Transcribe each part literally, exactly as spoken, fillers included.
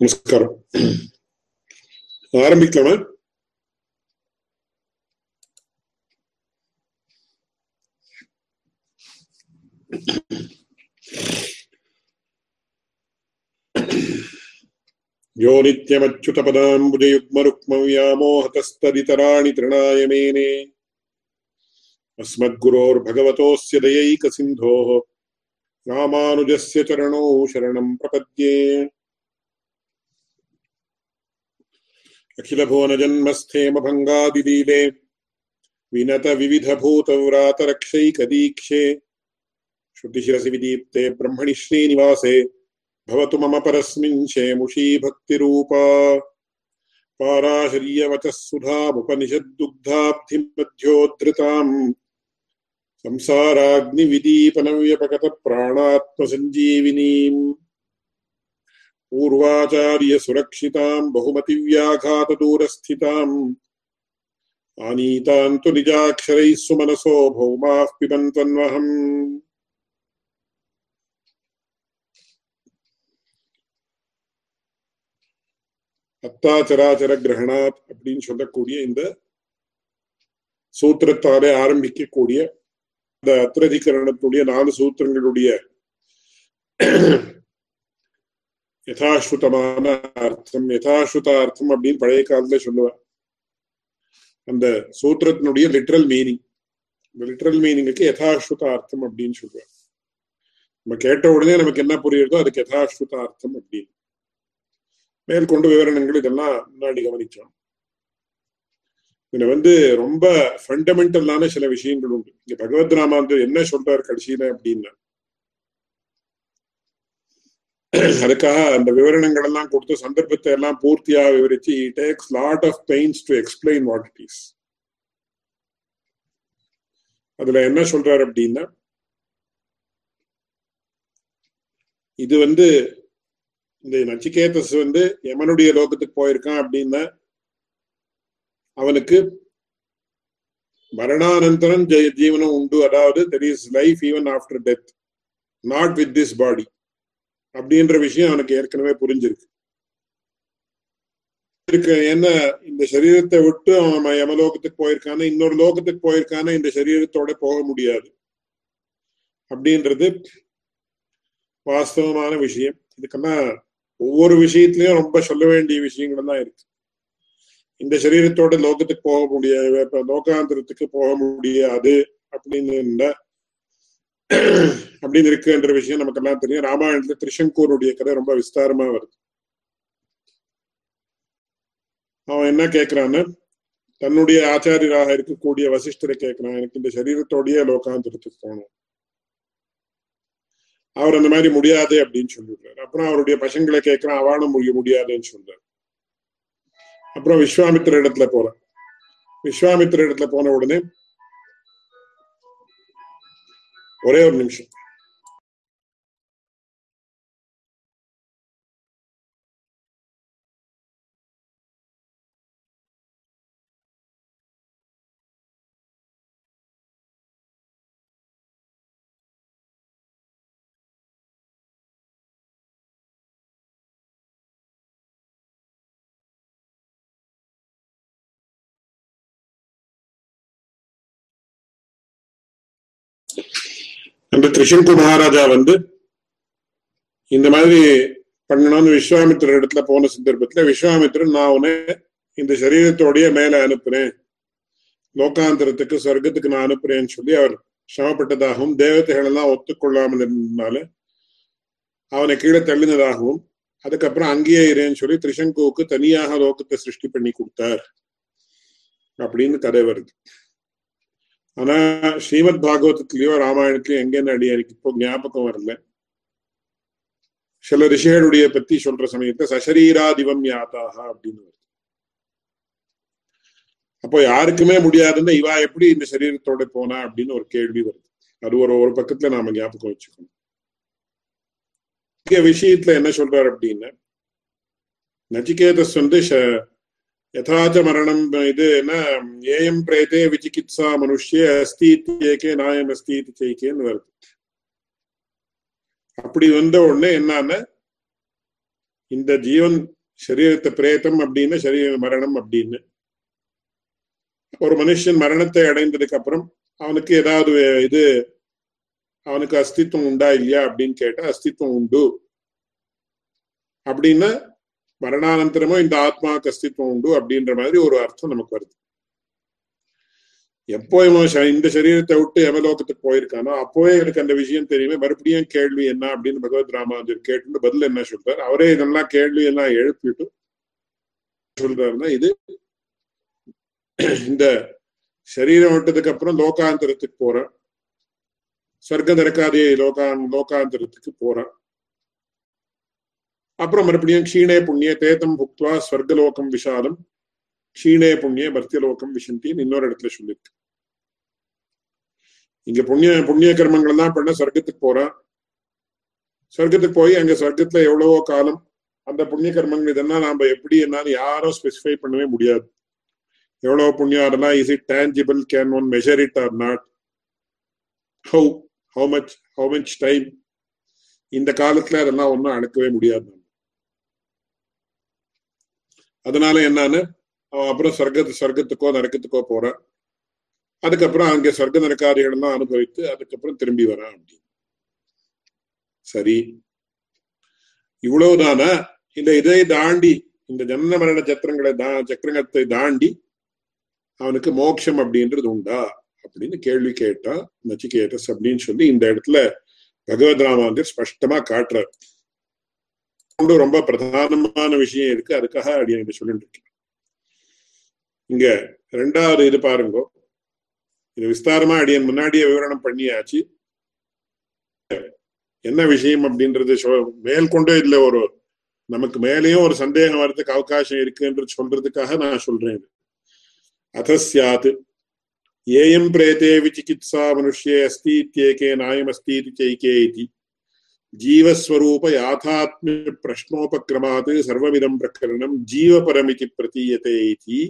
நமஸ்காரம். ஆரம்பிக்கலாமா? யோ நித்யமச்சுத பதாம்புஜயுக்மருக்ம வியாமோஹதஸ்ததிதராணி த்ரணாயமேனே அஸ்மத்குரோர் பகவதோஸ்ய தயைக சிந்தோஹ ராமானுஜஸ்ய சரணோ சரணம் பிரபத்யே. अखिल भुवन जन्म स्थेम भंगादिदीले विनत विविध भूत व्रात रक्षैक दीक्षे श्रुतिशिरसि विदीप्ते ब्रह्मणि श्रीनिवासे भवतु मम परस्मिन् चे मुषी भक्ति रूपा पाराशरीय वचः सुधाम् उपनिषद्दुग्धाब्धिं मध्योद्धृताम् संसाराग्नि विदीपन व्यपगत प्राणात्म संजीविनीम् पूर्वाचार्य सुरक्षिताम् बहुमतिव्याघात दूरस्थिताम् आनीताम् तु निजाक्षरैः सुमनसो भौमाः पिबन्त्वन्वहम्. அத்தாச்சராச்சர கிரகணாத் அப்படின்னு சொல்லக்கூடிய இந்த சூத்திரத்தாலே ஆரம்பிக்கக்கூடிய இந்த அத்திரதிகரணத்துடைய நாலு சூத்திரங்களுடைய யதாஸ்ருதமான அர்த்தம், யதாஸ்ருதார்த்தம் அப்படின்னு பழைய காலத்துல சொல்லுவார். அந்த சூத்திரத்தினுடைய லிட்ரல் மீனிங், லிட்ரல் மீனிங்குக்கு யதாஸ்ருதார்த்தம் அப்படின்னு சொல்லுவார். நம்ம கேட்ட உடனே நமக்கு என்ன புரியுதோ அதுக்கு யதாஸ்ருதார்த்தம் அப்படின்னு. மேற்கொண்டு விவரணங்கள் இதெல்லாம் முன்னாடி கவனிச்சோம். இதுல வந்து ரொம்ப ஃபண்டமெண்டலான சில விஷயங்கள் உண்டு. இங்க பகவத் ராமாந்தர் என்ன சொல்றாரு கடைசியில அப்படின்னா, அதுக்காக அந்த விவரணங்கள் எல்லாம் கொடுத்து சந்தர்ப்பத்தை எல்லாம் பூர்த்தியா விவரிச்சு it takes lot of pains to explain what it is. அதுல என்ன சொல்றாரு அப்படின்னா, இது வந்து இந்த நச்சிகேதஸ் வந்து யமனுடைய லோகத்துக்கு போயிருக்கான் அப்படின்னா அவனுக்கு மரணானந்தரம் ஜெய ஜீவனம் உண்டு, அதாவது there is life even after death, not with this body அப்படின்ற விஷயம் அவனுக்கு ஏற்கனவே புரிஞ்சிருக்கு. இருக்கு என்ன, இந்த சரீரத்தை விட்டு அவன் யமலோகத்துக்கு போயிருக்கான, இன்னொரு லோகத்துக்கு போயிருக்கான, இந்த சரீரத்தோட போக முடியாது அப்படின்றது வாஸ்தவமான விஷயம். இதுக்கெல்லாம் ஒவ்வொரு விஷயத்திலயும் ரொம்ப சொல்ல வேண்டிய விஷயங்கள் தான் இருக்கு. இந்த சரீரத்தோட லோகத்துக்கு போக முடியாது, லோகாந்திரத்துக்கு போக முடியாது அப்படின்னு அப்படின்னு இருக்குன்ற விஷயம் நமக்கு எல்லாம் தெரியும். ராமாயணத்துல திருஷங்கூருடைய கதை ரொம்ப விஸ்தாரமா வருது. அவன் என்ன கேட்கிறான்னு தன்னுடைய ஆச்சாரியராக இருக்கக்கூடிய வசிஷ்டரை கேட்கிறான், எனக்கு இந்த சரீரத்தோடைய லோகாந்திரத்துக்கு போகணும். அவர் அந்த மாதிரி முடியாது அப்படின்னு சொல்லிடுறாரு. அப்புறம் அவருடைய பசங்களை கேட்கிறான், அவனும் முடிய முடியாதுன்னு சொல்றாரு. அப்புறம் விஸ்வாமித்திர இடத்துல போறான். விஸ்வாமித்திர இடத்துல போன உடனே ஒரே ஒரு நிமிஷம் அந்த திரிசங்கு மகாராஜா வந்து இந்த மாதிரி பண்ணணும்னு விஸ்வாமித்திர இடத்துல போன சந்தர்ப்பத்துல விஸ்வாமித்திரன் நான் உன்னை இந்த சரீரத்தோடைய மேல அனுப்புறேன், லோகாந்திரத்துக்கு சொர்க்கத்துக்கு நான் அனுப்புறேன்னு சொல்லி அவர் சிரமப்பட்டதாகவும் தேவதைகள் எல்லாம் ஒத்துக்கொள்ளாமல் இருந்ததுனால அவனை கீழே தள்ளினதாகவும் அதுக்கப்புறம் அங்கேயே இருன்னு சொல்லி திரிசங்குவுக்கு தனியாக லோகத்தை சிருஷ்டி பண்ணி கொடுத்தார் அப்படின்னு கதை வருது. ஆனா ஸ்ரீமத் பாகவதத்திலயோ ராமாயணத்திலயோ எங்கன்னு அடி எனக்கு இப்போ ஞாபகம் வரல, சில ரிஷிகளுடைய பத்தி சொல்ற சமயத்துல சசரீராதிவம் யாதாகா அப்படின்னு வருது. அப்போ யாருக்குமே முடியாதுன்னா இவா எப்படி இந்த சரீரத்தோட போனா அப்படின்னு ஒரு கேள்வி வருது. அது ஒரு ஒரு பக்கத்துல நாம ஞாபகம் வச்சுக்கணும். இந்த விஷயத்துல என்ன சொல்றாரு அப்படின்னா, நச்சிகேதஸ் வந்து யதாச்ச மரணம் இது என்ன ஏயம் பிரேதே விசிகித்சா மனுஷ்யே அஸ்தி ஏகே நாயம் அஸ்தி செய்கேன்னு வருது. அப்படி வந்த உடனே என்னன்னா இந்த ஜீவன் சரீரத்தை பிரேதம் அப்படின்னா சரீர மரணம் அப்படின்னு. ஒரு மனுஷன் மரணத்தை அடைந்ததுக்கு அப்புறம் அவனுக்கு ஏதாவது இது அவனுக்கு அஸ்தித்வம் உண்டா இல்லையா அப்படின்னு கேட்டா அஸ்தித்வம் உண்டு அப்படின்னா மரணானந்தரமும் இந்த ஆத்மாவுக்கு அஸ்தித்வம் உண்டு அப்படின்ற மாதிரி ஒரு அர்த்தம் நமக்கு வருது. எப்போ இவன் இந்த சரீரத்தை விட்டு எமலோகத்துக்கு போயிருக்கானோ அப்போவே எனக்கு அந்த விஷயம் தெரியுமே. மறுபடியும் கேள்வி என்ன அப்படின்னு பகவத் ராமானுஜர் கேட்டு பதில் என்ன சொல்றாரு, அவரே இதெல்லாம் கேள்வி எல்லாம் எழுப்பிட்டு சொல்றாருன்னா இது இந்த சரீரம் விட்டதுக்கு அப்புறம் லோகாந்தரத்துக்கு போறான், சொர்க்க நரகாதி லோகா லோகாந்தரத்துக்கு போறான். அப்புறம் மறுபடியும் க்ஷீணே புண்ணிய தேதம் புக்துவா ஸ்வர்கலோகம் விஷாலம் க்ஷீணே புண்ணிய பர்த்தியலோகம் விஷந்தின்னு இன்னொரு இடத்துல சொல்லியிருக்கு. இங்க புண்ணிய புண்ணிய கர்மங்கள் தான் பண்ண சொர்க்கத்துக்கு போறான். சொர்க்கத்துக்கு போய் அங்க சொர்க்கத்துல எவ்வளவோ காலம் அந்த புண்ணிய கர்மங்கள் இதெல்லாம் நாம எப்படி என்னான்னு யாரும் ஸ்பெசிஃபை பண்ணவே முடியாது. எவ்வளவு புண்ணியம் அதெல்லாம் is it tangible, can one measure it or not, how how much how much time, இந்த காலத்துல அதெல்லாம் ஒன்றும் அடக்கவே முடியாது. அதனால என்னன்னு அவன் அப்புறம் சொர்க்க சொர்க்கத்துக்கோ நரக்கத்துக்கோ போறான். அதுக்கப்புறம் அங்கே சொர்க்க நரக்காரிகள் எல்லாம் அனுபவித்து அதுக்கப்புறம் திரும்பி வரான் அப்படின்னு. சரி, இவ்வளவுதானா? இந்த இதை தாண்டி இந்த ஜன்ன மரண சக்கரங்களை தா சக்கரத்தை தாண்டி அவனுக்கு மோட்சம் அப்படின்றது உண்டா அப்படின்னு கேள்வி கேட்டா நச்சிகேதஸ் அப்படின்னு சொல்லி இந்த இடத்துல பகவத் ராமானுஜர் ஸ்பஷ்டமா காட்டுறார். ஒன்று ரொம்ப பிரதானமான விஷயம் இருக்கு, அதுக்காக அப்படி எனக்கு சொல்லிட்டு இருக்கேன். இங்க ரெண்டாவது இது பாருங்கோ, இது விஸ்தாரமா அடியன் முன்னாடியே விவரணம் பண்ணியாச்சு. என்ன விஷயம் அப்படின்றது மேற்கொண்டு இதுல ஒரு நமக்கு மேலேயும் ஒரு சந்தேகம் வர்றதுக்கு அவகாசம் இருக்குன்ற சொல்றதுக்காக நான் சொல்றேன். அதஸ்யாத் ஏயம் பிரேதே விசிகித்சா மனுஷ்யே அஸ்தித்யேகே நாயமஸ்தீதிச்சைகேதி ஜீவஸ்வரூப யாதாத்மிய பிரஷ்னோபக்ரமாத் சர்வவிதம் பிரகரணம் ஜீவபரமிதி பிரதீயதே இதி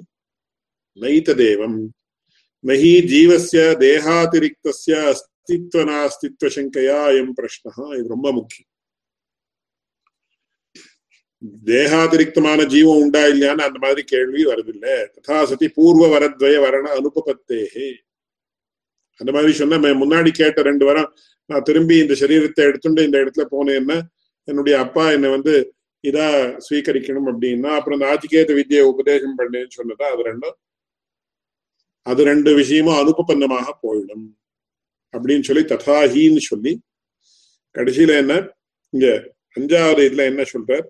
நைததேவம் நஹி ஜீவஸ்ய தேஹாதிரிக்தஸ்ய அஸ்தித்வ நாஸ்தித்வ சங்கயா அயம் பிரஷ்னஹ. இது ரொம்ப முக்கியம். தேகாதிரிக்தமான ஜீவம் உண்டா இல்லையான்னு அந்த மாதிரி கேள்வி வருதில்லை. ததா சதி பூர்வ வரத்வய வரண அனுபபத்தேகே. அந்த மாதிரி சொன்னா முன்னாடி கேட்ட ரெண்டு வாரம் நான் திரும்பி இந்த சரீரத்தை எடுத்துட்டு இந்த இடத்துல போனேன்னா என்னுடைய அப்பா என்னை வந்து இதா ஸ்வீகரிக்கணும் அப்படின்னா அப்புறம் இந்த ஆதிகேத வித்தியை உபதேசம் பண்ணேன்னு சொன்னதா அது ரெண்டும் அது ரெண்டு விஷயமும் அனுபபந்தமாக போயிடும் அப்படின்னு சொல்லி ததாஹின்னு சொல்லி கடைசியில என்ன இங்க அஞ்சாவது இதுல என்ன சொல்றார்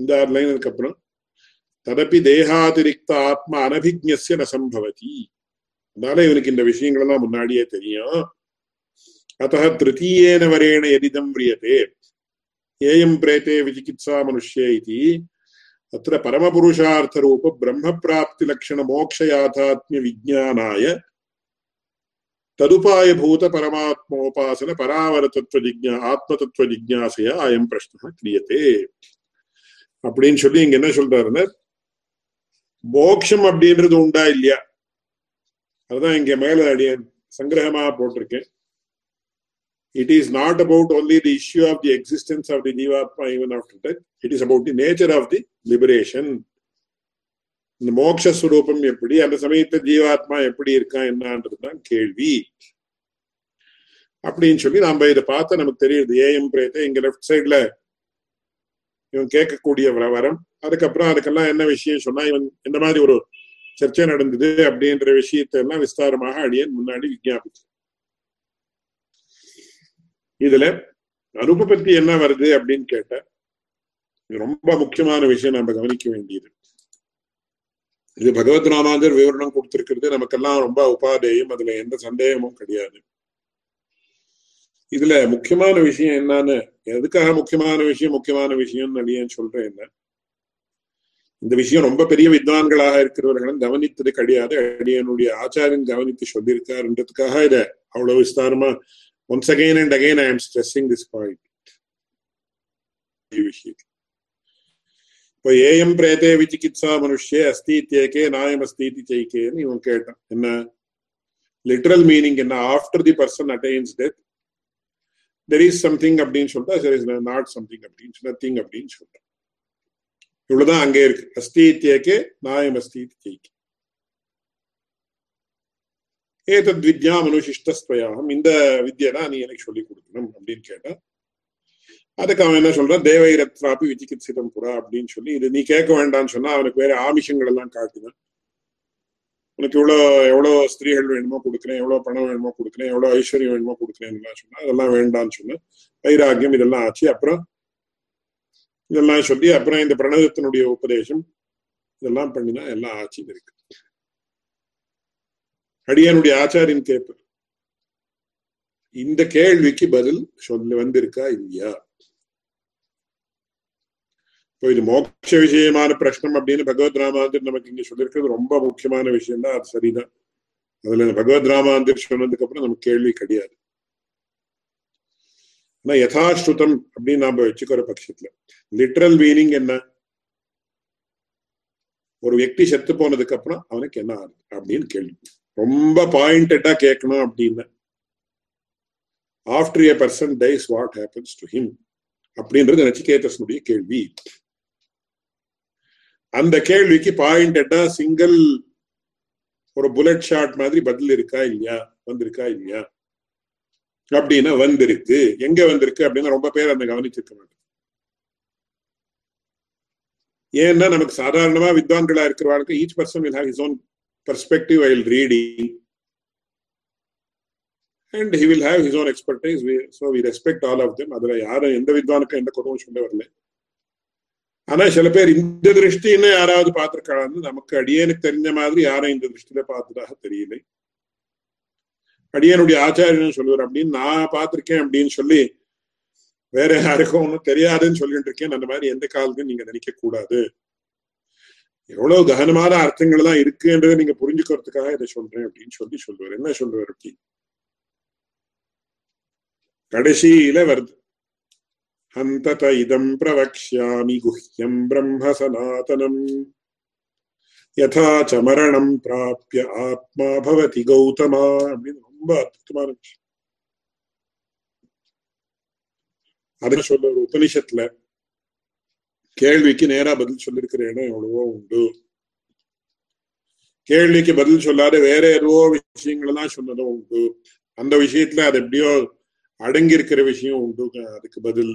இந்த ஆறு லைனுக்கு அப்புறம் ததப்பி தேகாதிரிக்த ஆத்மா அனபிஜ்ஞஸ்ய நசம்பவதி. அதனால இவனுக்கு இந்த விஷயங்கள் எல்லாம் முன்னாடியே தெரியும். அத்த திருத்தீயேன வரேண எதிதம் விரியதே ஏயம் பிரேதே விசிகித்சா மனுஷ்யே இதி அத்திர பரமபுருஷார்த்த ரூப பிரம்ம பிராப்தி லட்சண மோட்ச யாதாத்மிய விஜ்ஞானாய ததுபாயபூத பரமாத்மோபாசன பராவரதத்துவ ஜிஜ்ஞா ஆத்மதத்துவ ஜிஜ்ஞாசையா அயம் பிரஷ்னஹ கிரியதே அப்படின்னு சொல்லி இங்க என்ன சொல்றாருன்னா மோட்சம் அப்படின்றது உண்டா இல்லையா அதுதான் இங்க மேல அடிய சங்கிரகமா போட்டிருக்கேன். It is not about only the issue of the existence of the ஜீவாத்மா even after death, it is about the nature of the liberation. இந்த மோட்சஸ்வரூபம் எப்படி அந்த சமயத்துல ஜீவாத்மா எப்படி இருக்கா என்னன்றதுதான் கேள்வி அப்படின்னு சொல்லி நாம இதை பார்த்தா நமக்கு தெரியுது. ஏஎம் பிரேத்தை இங்க லெப்ட் சைட்ல இவன் கேட்கக்கூடிய வரம். அதுக்கப்புறம் அதுக்கெல்லாம் என்ன விஷயம் சொன்னா இவன் இந்த மாதிரி ஒரு சர்ச்சை நடந்தது அப்படின்ற விஷயத்த எல்லாம் விஸ்தாரமாக அடியன் முன்னாடி விஞ்ஞாபிச்சு. இதுல அனுபபத்தி என்ன வருது அப்படின்னு கேட்ட ரொம்ப முக்கியமான விஷயம் நம்ம கவனிக்க வேண்டியது. இது பகவத் ராமானுஜர் விவரணம் கொடுத்திருக்கிறது, நமக்கெல்லாம் ரொம்ப உபாதேயம், அதுல எந்த சந்தேகமும் கிடையாது. இதுல முக்கியமான விஷயம் என்னன்னு எதுக்காக முக்கியமான விஷயம் முக்கியமான விஷயம்னு அடியேன்னு சொல்றேன். என்ன இந்த விஷயம் ரொம்ப பெரிய வித்வான்களாக இருக்கிறவர்களும் கவனித்தது கிடையாது, அடியனுடைய ஆச்சாரியன் கவனித்து சொல்லியிருக்காருன்றதுக்காக இதை அவ்வளவு விஸ்தாரமா once again and again I am stressing this point. இப்போ ஏயம் பிரேதே விசிகித்சா மனுஷ்யே அஸ்தித்யேகே நாயமஸ்தீதி சைகேன்னு இவன் கேட்டான். என்ன லிட்டரல் மீனிங் என்ன? After the person attains death there is something அப்படின்னு சொல்லிட்டா there is not something அப்படின்னு nothing அப்படின்னு சொல்லிட்டா இவ்வளவுதான் அங்கே இருக்கு. அஸ்தித்யேகே நாயம் அஸ்தித்யேகே ஏதத் வித்யா மனுஷிஷ்டஸ்வயாகம், இந்த வித்யதான் நீ எனக்கு சொல்லிக் கொடுக்கணும் அப்படின்னு கேட்டா அதுக்கு அவன் என்ன சொல்றான், தேவைரத்ராபி விசிகித்சிதம் புறா அப்படின்னு சொல்லி இது நீ கேட்க வேண்டாம்னு சொன்னா அவனுக்கு வேற ஆமிஷங்கள் எல்லாம் காட்டுதான். உனக்கு எவ்வளோ எவ்வளோ ஸ்திரீகள் வேணுமோ கொடுக்குறேன், எவ்வளோ பணம் வேணுமோ கொடுக்குறேன், எவ்வளோ ஐஸ்வர்யம் வேணுமோ கொடுக்குறேன்லாம் சொன்னா அதெல்லாம் வேண்டான்னு சொன்னேன். வைராக்கியம் இதெல்லாம் ஆச்சு. அப்புறம் இதெல்லாம் சொல்லி அப்புறம் இந்த பிரணவத்தினுடைய உபதேசம் இதெல்லாம் பண்ணினா எல்லாம் ஆச்சு இருக்கு. அடியானுடைய ஆச்சாரியன் கேட்பு இந்த கேள்விக்கு பதில் சொல்ல வந்திருக்கா இல்லையா? இப்போ இது மோட்ச விஷயமான பிரச்சனம் அப்படின்னு பகவத் ராமாந்தர் நமக்கு இங்க சொல்லியிருக்கிறது ரொம்ப முக்கியமான விஷயம்தான். அது சரிதான். அதுல பகவத் ராமாந்தர் சொன்னதுக்கு அப்புறம் நமக்கு கேள்வி கிடையாது. ஆனா யதாஸ்ருதம் அப்படின்னு நாம வச்சுக்கிற பட்சத்துல லிட்ரல் மீனிங் என்ன, ஒரு வக்தி செத்து போனதுக்கு அப்புறம் அவனுக்கு என்ன ஆகுது அப்படின்னு கேள்வி. ரொம்ப பாயிண்டடா கேட்கணும் அப்படின்னு after a person dies what happens to him அப்படின்றது நச்சிகேதனுடைய கேள்வி. அந்த கேள்விக்கு பாயிண்டடா சிங்கிள் ஒரு புல்லட் ஷாட் மாதிரி பதில் இருக்கா இல்லையா, வந்திருக்கா இல்லையா அப்படின்னா வந்திருக்கு. எங்க வந்திருக்கு அப்படின்னா ரொம்ப பேர் அந்த கவனிச்சிருக்க மாட்டேன். ஏன்னா நமக்கு சாதாரணமா வித்வான்களா இருக்கிறவாளுக்கு each person will have his own perspective while reading, and he will have his own expertise. We, so we respect all of them. Otherwise, யாரும் எந்த வித்வானுக்கும் எந்த குறவும் சொல்ல வரல. ஆனா சில பேர் இந்த திருஷ்டின்னு யாராவது பார்த்திருக்காங்க. நமக்கு அடியனுக்கு தெரிஞ்ச மாதிரி யாரும் இந்த திருஷ்டியில பார்த்ததாக தெரியல. அடியனுடைய ஆச்சாரியன் சொல்லுவார் அப்படின்னு நான் பார்த்திருக்கேன் அப்படின்னு சொல்லி வேற யாருக்கும் ஒன்னும் தெரியாதுன்னு சொல்லிட்டு இருக்கேன். அந்த மாதிரி எந்த காலத்தையும் நீங்க நினைக்க கூடாது. எவ்வளவு ககனமான அர்த்தங்கள் எல்லாம் இருக்குன்றதை நீங்க புரிஞ்சுக்கிறதுக்காக இதை சொல்றேன் அப்படின்னு சொல்லி சொல்லுவார். என்ன சொல்லுவார் அப்படின்னு கடைசியில வருது, ஹந்தத இதம் பிரவக்ஷ்யாமி குஹ்யம் பிரம்ம சநாதனம் யதா ச மரணம் பிராப்ய ஆத்மா பவதி கௌதமா அப்படின்னு ரொம்ப அற்புதமான விஷயம். அதை சொல்ற உபனிஷத்துல கேள்விக்கு நேரா பதில் சொல்லிருக்கிற இடம் எவ்வளவோ உண்டு. கேள்விக்கு பதில் சொல்லாத வேற எதுவோ விஷயங்கள் எல்லாம் சொன்னதும் உண்டு. அந்த விஷயத்துல அது எப்படியோ அடங்கி இருக்கிற விஷயம் உண்டு. அதுக்கு பதில்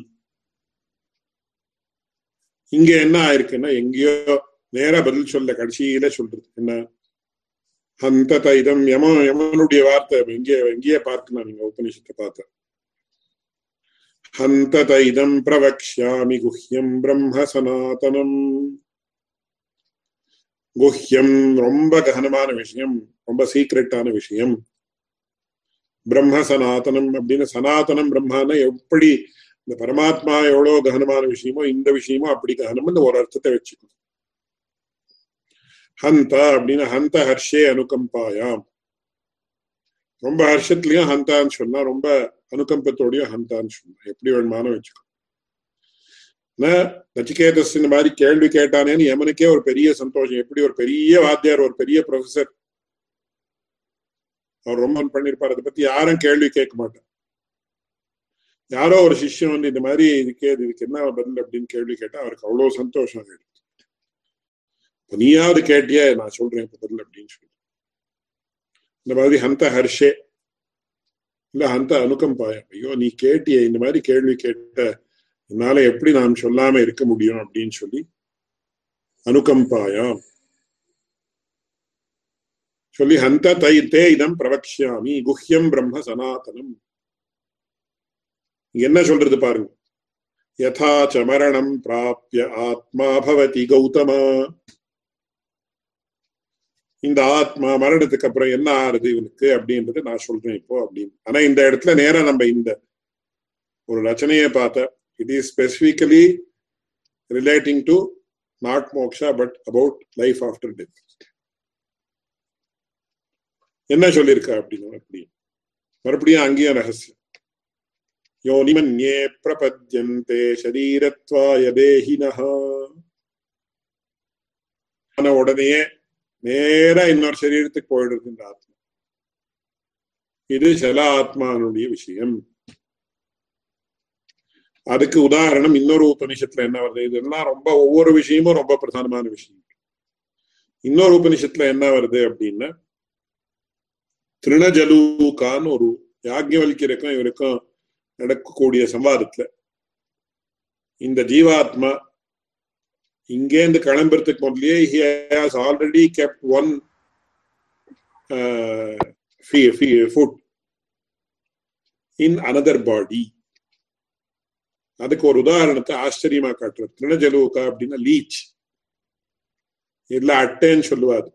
இங்க என்ன ஆயிருக்குன்னா எங்கேயோ நேரா பதில் சொல்ல கடைசியில சொல்றது என்ன, அந்த இதம் யம யமனுடைய வார்த்தை எங்கே எங்கேயே பார்க்கலாம். நீங்க உபநிஷத்தை பார்த்தா ஹந்தத இதம் பிரவக்ஷ்யாமி குஹ்யம் பிரம்ம சநாதனம். குஹ்யம் ரொம்ப கஹனமான விஷயம், ரொம்ப சீக்ரெட்டான விஷயம். பிரம்ம சநாதனம் அப்படின்னு சனாதனம் பிரம்மான எப்படி இந்த பரமாத்மா எவ்வளவு கஹனமான விஷயமோ இந்த விஷயமோ அப்படி கஹனம்னு ஒரு அர்த்தத்தை வச்சுக்கணும். ஹந்த அப்படின்னு ஹந்த ஹர்ஷே அனுகம்பாயாம், ரொம்ப ஹர்ஷத்துலயும் ஹந்தான்னு சொன்னா ரொம்ப அனுகம்பத்தோடையும் ஹந்தான்னு சொன்னா எப்படி வேணுமான வச்சுக்கணும். ஆனா நச்சிகேதஸ் இந்த மாதிரி கேள்வி கேட்டானேன்னு யமனுக்கே ஒரு பெரிய சந்தோஷம். எப்படி ஒரு பெரிய வாத்தியார் ஒரு பெரிய ப்ரொஃபசர் அவர் ரொம்ப பண்ணிருப்பார். அதை பத்தி யாரும் கேள்வி கேட்க மாட்டார். யாரோ ஒரு சிஷ்யம் வந்து இந்த மாதிரி இதுக்கே இதுக்கு என்ன பதில் அப்படின்னு கேள்வி கேட்டா அவருக்கு அவ்வளவு சந்தோஷம் ஆயிடுச்சு. நீயாவது கேட்டியா நான் சொல்றேன் இப்ப பதில் அப்படின்னு சொல்லி இந்த மாதிரி ஹந்த ஹர்ஷே இல்ல ஹந்த அனுகம்பாயம், ஐயோ நீ கேட்டிய இந்த மாதிரி கேள்வி கேட்ட என்னால எப்படி நாம் சொல்லாம இருக்க முடியும் அப்படின்னு சொல்லி அனுகம்பாயம் சொல்லி ஹந்த தை தே இதம் பிரவக்ஷ்யாமி குஹ்யம் பிரம்ம சனாதனம். என்ன சொல்றது பாருங்க, யதா ச மரணம் பிராப்ய ஆத்மா பவதி கௌதமா. இந்த ஆத்மா மரணத்துக்கு அப்புறம் என்ன ஆறுது இவனுக்கு அப்படின்றது நான் சொல்றேன் இப்போ அப்படின்னு. ஆனா இந்த இடத்துல நேரா நம்ம இந்த ஒரு ரச்சனையை பார்த்தா it is specifically relating to not moksha but about life after death. என்ன சொல்லியிருக்கா அப்படின்னு அப்படின்னு மறுபடியும் அங்கேயும் ரகசியம். யோனிமன்யே பிரபத்யந்தே சரீரத்வாய தேஹினஹ, ஆன உடனேயே நேரா இன்னொரு சரீரத்துக்கு போயிடுறது இந்த ஆத்மா. இது சில ஆத்மானுடைய விஷயம். அதுக்கு உதாரணம் இன்னொரு உபநிஷத்துல என்ன வருது? இதெல்லாம் ரொம்ப ஒவ்வொரு விஷயமும் ரொம்ப பிரதானமான விஷயம். இன்னொரு உபநிஷத்துல என்ன வருது அப்படின்னா, திருணஜலூகான்னு ஒரு யாக்ஞவல்கியருக்கும் இவருக்கும் நடக்கக்கூடிய சம்வாதத்துல இந்த ஜீவாத்மா இங்கேந்து கிளம்புறதுக்கு முதலே he has already kept one uh, foot in another body. அதுக்கு ஒரு உதாரணத்தை ஆச்சரியமா காட்டுறது. திருணஜலூகா அப்படின்னா லீச், இதுல அட்டைன்னு சொல்லுவாரு.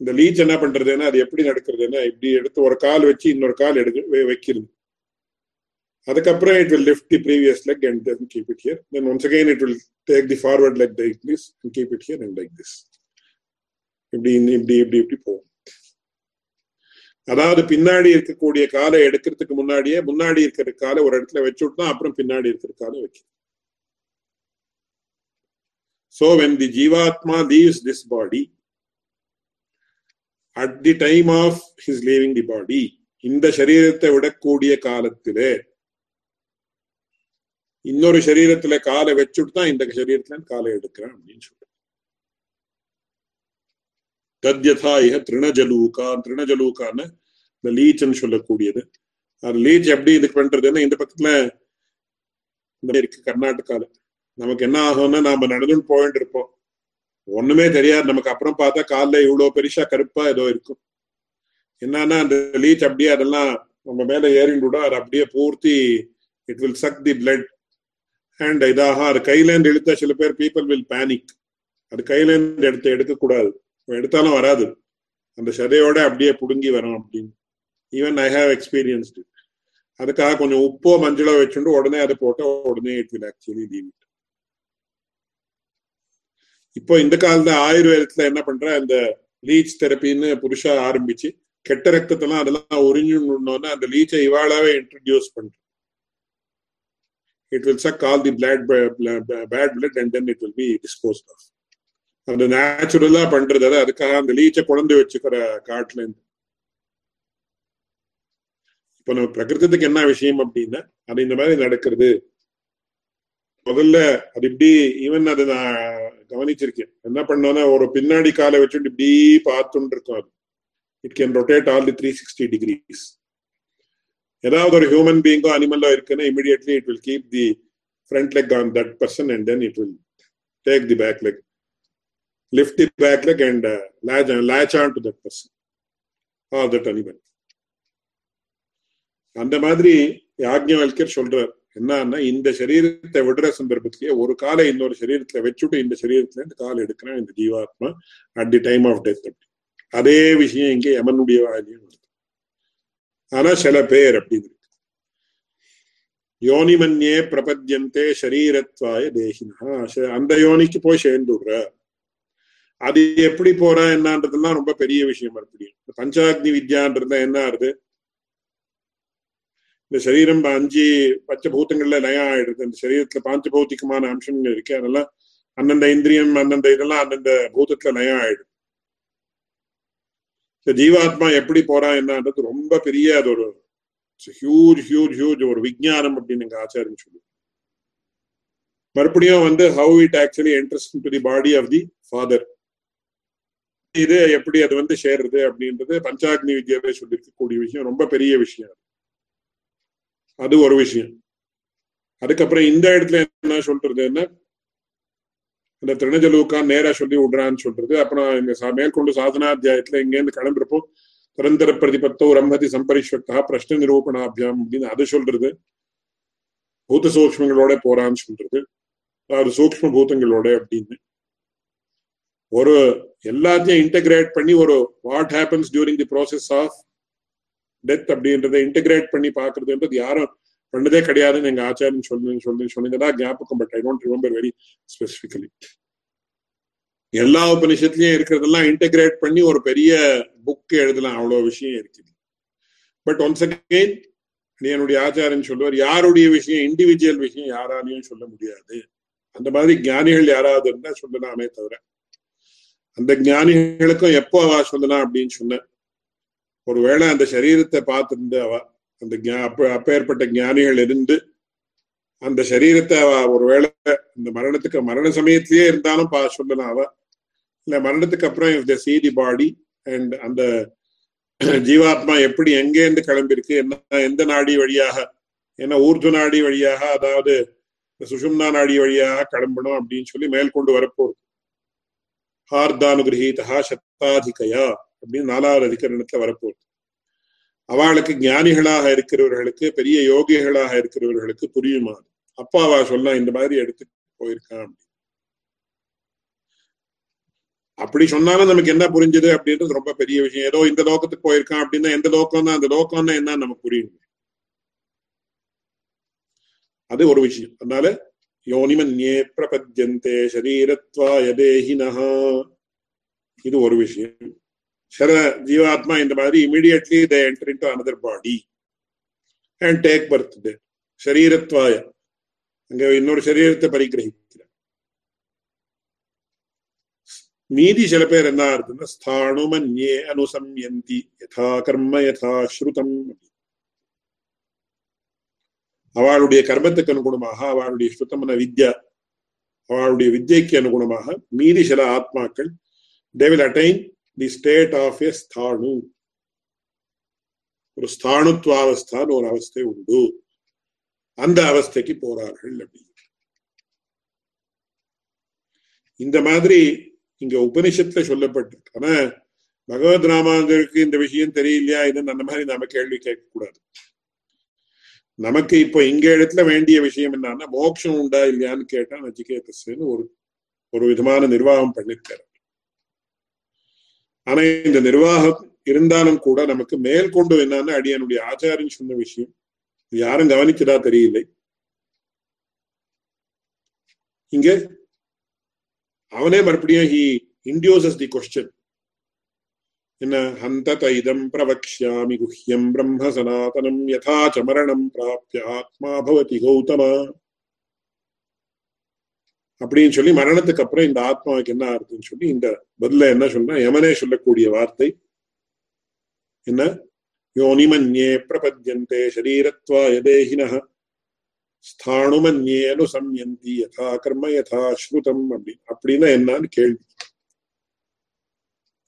இந்த லீச் என்ன பண்றதுன்னா, அது எப்படி நடக்கிறதுன்னா, இப்படி எடுத்து ஒரு கால் வச்சு இன்னொரு கால் எடுக்க வைக்கிறது. அதுக்கப்புறம் it will lift the previous leg and then keep it here. Then once again it will take the forward leg like this and keep it here and like this. இப்படி இப்படி இப்படி இப்படி போகும். அதாவது பின்னாடி இருக்கக்கூடிய காலை எடுக்கிறதுக்கு முன்னாடியே முன்னாடி இருக்கிற காலை ஒரு இடத்துல வச்சு விட்டு தான் அப்புறம் பின்னாடி இருக்கிற காலை வைக்கும். So when the Jivatma leaves this body, at the time of his leaving the body, இந்த சரீரத்தை விடக்கூடிய காலத்திலே இன்னொரு சரீரத்துல காலை வச்சுட்டு தான் இந்த சரீரத்துல காலை எடுக்கிறேன் அப்படின்னு சொல்றேன். தத்யதா இஹ திருணஜலூகா. திருணஜலூகான்னு இந்த லீச்ன்னு சொல்லக்கூடியது. அது லீச் எப்படி இதுக்கு பண்றதுன்னா, இந்த பக்கத்துல இந்த இருக்கு கர்நாடகால. நமக்கு என்ன ஆகும்னா, நாம நடந்துன்னு போயிட்டு இருப்போம், ஒண்ணுமே தெரியாது. நமக்கு அப்புறம் பார்த்தா காலில இவ்வளவு பெருசா கருப்பா ஏதோ இருக்கும். என்னன்னா, அந்த லீச் அப்படியே அதெல்லாம் நம்ம மேல ஏறிண்டுடா, அது அப்படியே பூர்த்தி it will suck the blood and இதாக அது கையிலேருந்து எடுத்தா சில பேர் பீப்புள் வில் பேனிக். அது கையிலேருந்து எடுத்து எடுக்கக்கூடாது, எடுத்தாலும் வராது, அந்த சதையோட அப்படியே புடுங்கி வரும் அப்படின்னு. Even I have experienced. அதுக்காக கொஞ்சம் உப்போ மஞ்சளோ வச்சுட்டு உடனே அதை போட்டா உடனே it will actually leave it. இப்போ இந்த காலத்துல ஆயுர்வேதத்துல என்ன பண்ற, அந்த லீச் தெரப்பின்னு புதுசா ஆரம்பிச்சு கெட்ட ரத்தத்தெல்லாம் அதெல்லாம் உறிஞ்சுன்னு அந்த லீச்சை இவாளாவே இன்ட்ரடியூஸ் பண்ற. It will suck all the blood bad blood and then it will be disposed of. அந்த நேச்சுரலா பண்றது. அதாவது அதுக்காக அந்த லீச்சை குழந்தை வச்சுக்கிற காட்டுல இருந்து. இப்ப நம்ம பிரகிருதத்துக்கு என்ன விஷயம் அப்படின்னா, அது இந்த மாதிரி நடக்கிறது. முதல்ல அது இப்படி, ஈவன் அதை நான் கவனிச்சிருக்கேன். என்ன பண்ணோம்னா, ஒரு பின்னாடி காலை வச்சுட்டு இப்படி பார்த்துட்டு இருக்கும். அது it can rotate all the three hundred sixty degrees. ஏதாவது ஒரு ஹியூமன் பீயிங்கோ அனிமலோ இருக்குன்னா, immediately it will keep the front leg on that person and then it will take the back leg, lift the back leg and uh, latch, uh, latch on to that person or that animal. அந்த மாதிரி யாக்ஞவல்கியர் சொல்றார். என்னன்னா, இந்த சரீரத்தை விடுற சந்தர்ப்பத்திலேயே ஒரு காலை இன்னொரு சரீரத்துல வச்சுட்டு இந்த சரீரத்துல இந்த காலை எடுக்கிறேன் இந்த ஜீவாத்மா at the time of death. அதே விஷயம் இங்கே யமனுடைய வாயிலையும் வருது. ஆனா சில பேர் அப்படின்னு இருக்கு, யோனி மன்யே பிரபத்யந்தே ஷரீரத்வாய தேஹினா, அந்த யோனிக்கு போய் சேர்ந்துடுற. அது எப்படி போற என்னன்றதுலாம் ரொம்ப பெரிய விஷயம். அப்படியும் பஞ்சாக்னி வித்யான்றது என்ன ஆறுது, இந்த சரீரம் அஞ்சு பஞ்சபூதங்கள்ல லயம் ஆயிடுது. அந்த சரீரத்துல பாஞ்சபௌத்திகமான அம்சங்கள் இருக்கு. அதெல்லாம் அந்தந்த இந்திரியம் அந்தந்த இதெல்லாம் அந்தந்த பூதத்துல லயம் ஆயிடுது. ஜீவாத்மா எப்படி போறா என்னன்றது ரொம்ப பெரிய, அது ஒரு ஹியூஜ் ஹியூஜ் ஹியூஜ் ஒரு விஜயானம் அப்படின்னு எங்க ஆச்சாரியம் சொல்லுவோம். மறுபடியும் வந்து how it actually interesting to the body of the father, இது எப்படி அது வந்து சேர்றது அப்படின்றது பஞ்சாக்னி வித்யாவே சொல்லியிருக்கக்கூடிய விஷயம். ரொம்ப பெரிய விஷயம் அது, ஒரு விஷயம். அதுக்கப்புறம் இந்த இடத்துல என்ன சொல்றதுன்னா, அந்த திருணஜலூக்கா நேரா சொல்லி விடுறான்னு சொல்றது. அப்புறம் இங்க மேற்கொண்டு சாதனாத்தியாயத்துல இங்கேருந்து கிளம்புறப்போ திறந்தர பிரதிபத்தோ ரம்பதி சம்பரிஷ்வக்தா பிரஷ்ன நிரூபணாபியாம் அப்படின்னு அது சொல்றது. பூத்த சூக்மங்களோட போறான்னு சொல்றது, அதாவது சூக்ம பூத்தங்களோட அப்படின்னு ஒரு எல்லாத்தையும் இன்டெகிரேட் பண்ணி ஒரு what happens during the process of death அப்படின்றத இன்டெகிரேட் பண்ணி பாக்குறதுன்றது யாரும் பண்ணதே கிடையாதுன்னு எங்க ஆச்சாரியம் சொல்லு சொல்லு சொன்னீங்கன்னா ஞாபகம். But I don't remember very specifically. எல்லா உபநிஷத்துலயும் இருக்கிறதெல்லாம் இன்டெகிரேட் பண்ணி ஒரு பெரிய புக் எழுதலாம், அவ்வளோ விஷயம் இருக்குது. பட் ஒன்ஸ் அகெயின் என்னுடைய ஆச்சாரியம் சொல்லுவார், யாருடைய விஷயம் இண்டிவிஜுவல் விஷயம் யாராலையும் சொல்ல முடியாது. அந்த மாதிரி ஞானிகள் யாராவது இருந்தா சொல்லலாமே தவிர, அந்த ஞானிகளுக்கும் எப்போ அவா சொல்லலாம் அப்படின்னு சொன்ன, ஒருவேளை அந்த சரீரத்தை பார்த்துருந்து அவ அந்த அப்ப அப்பேற்பட்ட ஞானிகள் இருந்து and the Sharita or the Maranataka Maranasamitli and Dana Pashulanava, La Maranataka, if they see the body and and the Jivatma, a pretty young in the Kalambirke and the Nadi Variaha, and a Urtunadi Variaha, the Sushumna Nadi Variaha, Kalambana, eventually Melkundu Arapur. Hardanugrihi, Hashatadikaya, Binala Radikaranta Varapur. அவளுக்கு ஞானிகளாக இருக்கிறவர்களுக்கு பெரிய யோகிகளாக இருக்கிறவர்களுக்கு புரியுமா அப்பாவா சொன்னா இந்த மாதிரி எடுத்து போயிருக்காம் அப்படி சொன்னாலும் நமக்கு என்ன புரிஞ்சது அப்படின்றது ரொம்ப பெரிய விஷயம் ஏதோ இந்த லோகத்துக்கு போயிருக்காம் அப்படினா எந்த லோகம்னா அந்த லோகம்னா என்ன நமக்கு புரியும் அது ஒரு விஷயம் அதனால யோனிமன்யே பிரபத்யந்தே சரீரத்வாய தேஹினஹ இது ஒரு விஷயம் Shara Jivatma in the body, immediately they enter into another body and take birth there. Shariratvaya. Midi Shalaper and Ardana, Sthanuman Ye Anusam Yanti, Yatha Karma Yatha Shrutam. Avarudi Karmatakan Guramaha, Avarudi Shrutamana Vidya, Avarudi Vidyakan Guramaha, Midi Shala Atmakal, they will attain the state of a sthanu. Or sthanutva avasthan or avasthe undu. And the avastheki porargal abbi. In the Madri, in the Upanishad, Shollapattu. Bhagavad Ramanatharukku in the Vishayan theriyilla, idu namari nama kelvi kekkakoodadhu. Namakku ippo inga edathula vendiya vishayam enna moksham unda illaiyaanu ketta Nachikethasanu oru oru vidhamana nirvaham pannirukkaru. ஆனா இந்த நிர்வாகம் இருந்தாலும் கூட நமக்கு மேல் கொண்டு என்னன்னா அடியனுடைய ஆச்சாரியன் சொன்ன விஷயம் யாரும் கவனிக்கதா தெரியல இங்க அவனே மறுபடியும் he induces the question என்ன ஹந்தத இதம் பிரவக்ஷ்யாமி குஹ்யம் பிரம்ம சநாதனம் யதா சமரணம் பிராப்ய ஆத்மா பவதி கௌதம அப்படினு சொல்லி மரணத்துக்கு அப்புறம் இந்த ஆத்மாவுக்கு என்ன அர்த்தம்னு சொல்லி இந்த பதில என்ன சொன்னா யமனே சொல்லக்கூடிய வார்த்தை என்ன யோனிமன்யே பிரபத்யந்தே சரீரத்வாய தேஹினஹ ஸ்தாணுமன்யே அனுசம்யந்தி யதா கர்ம யதா ஸ்ருதம் அப்படி அப்படினா என்னன்னு கேள்வி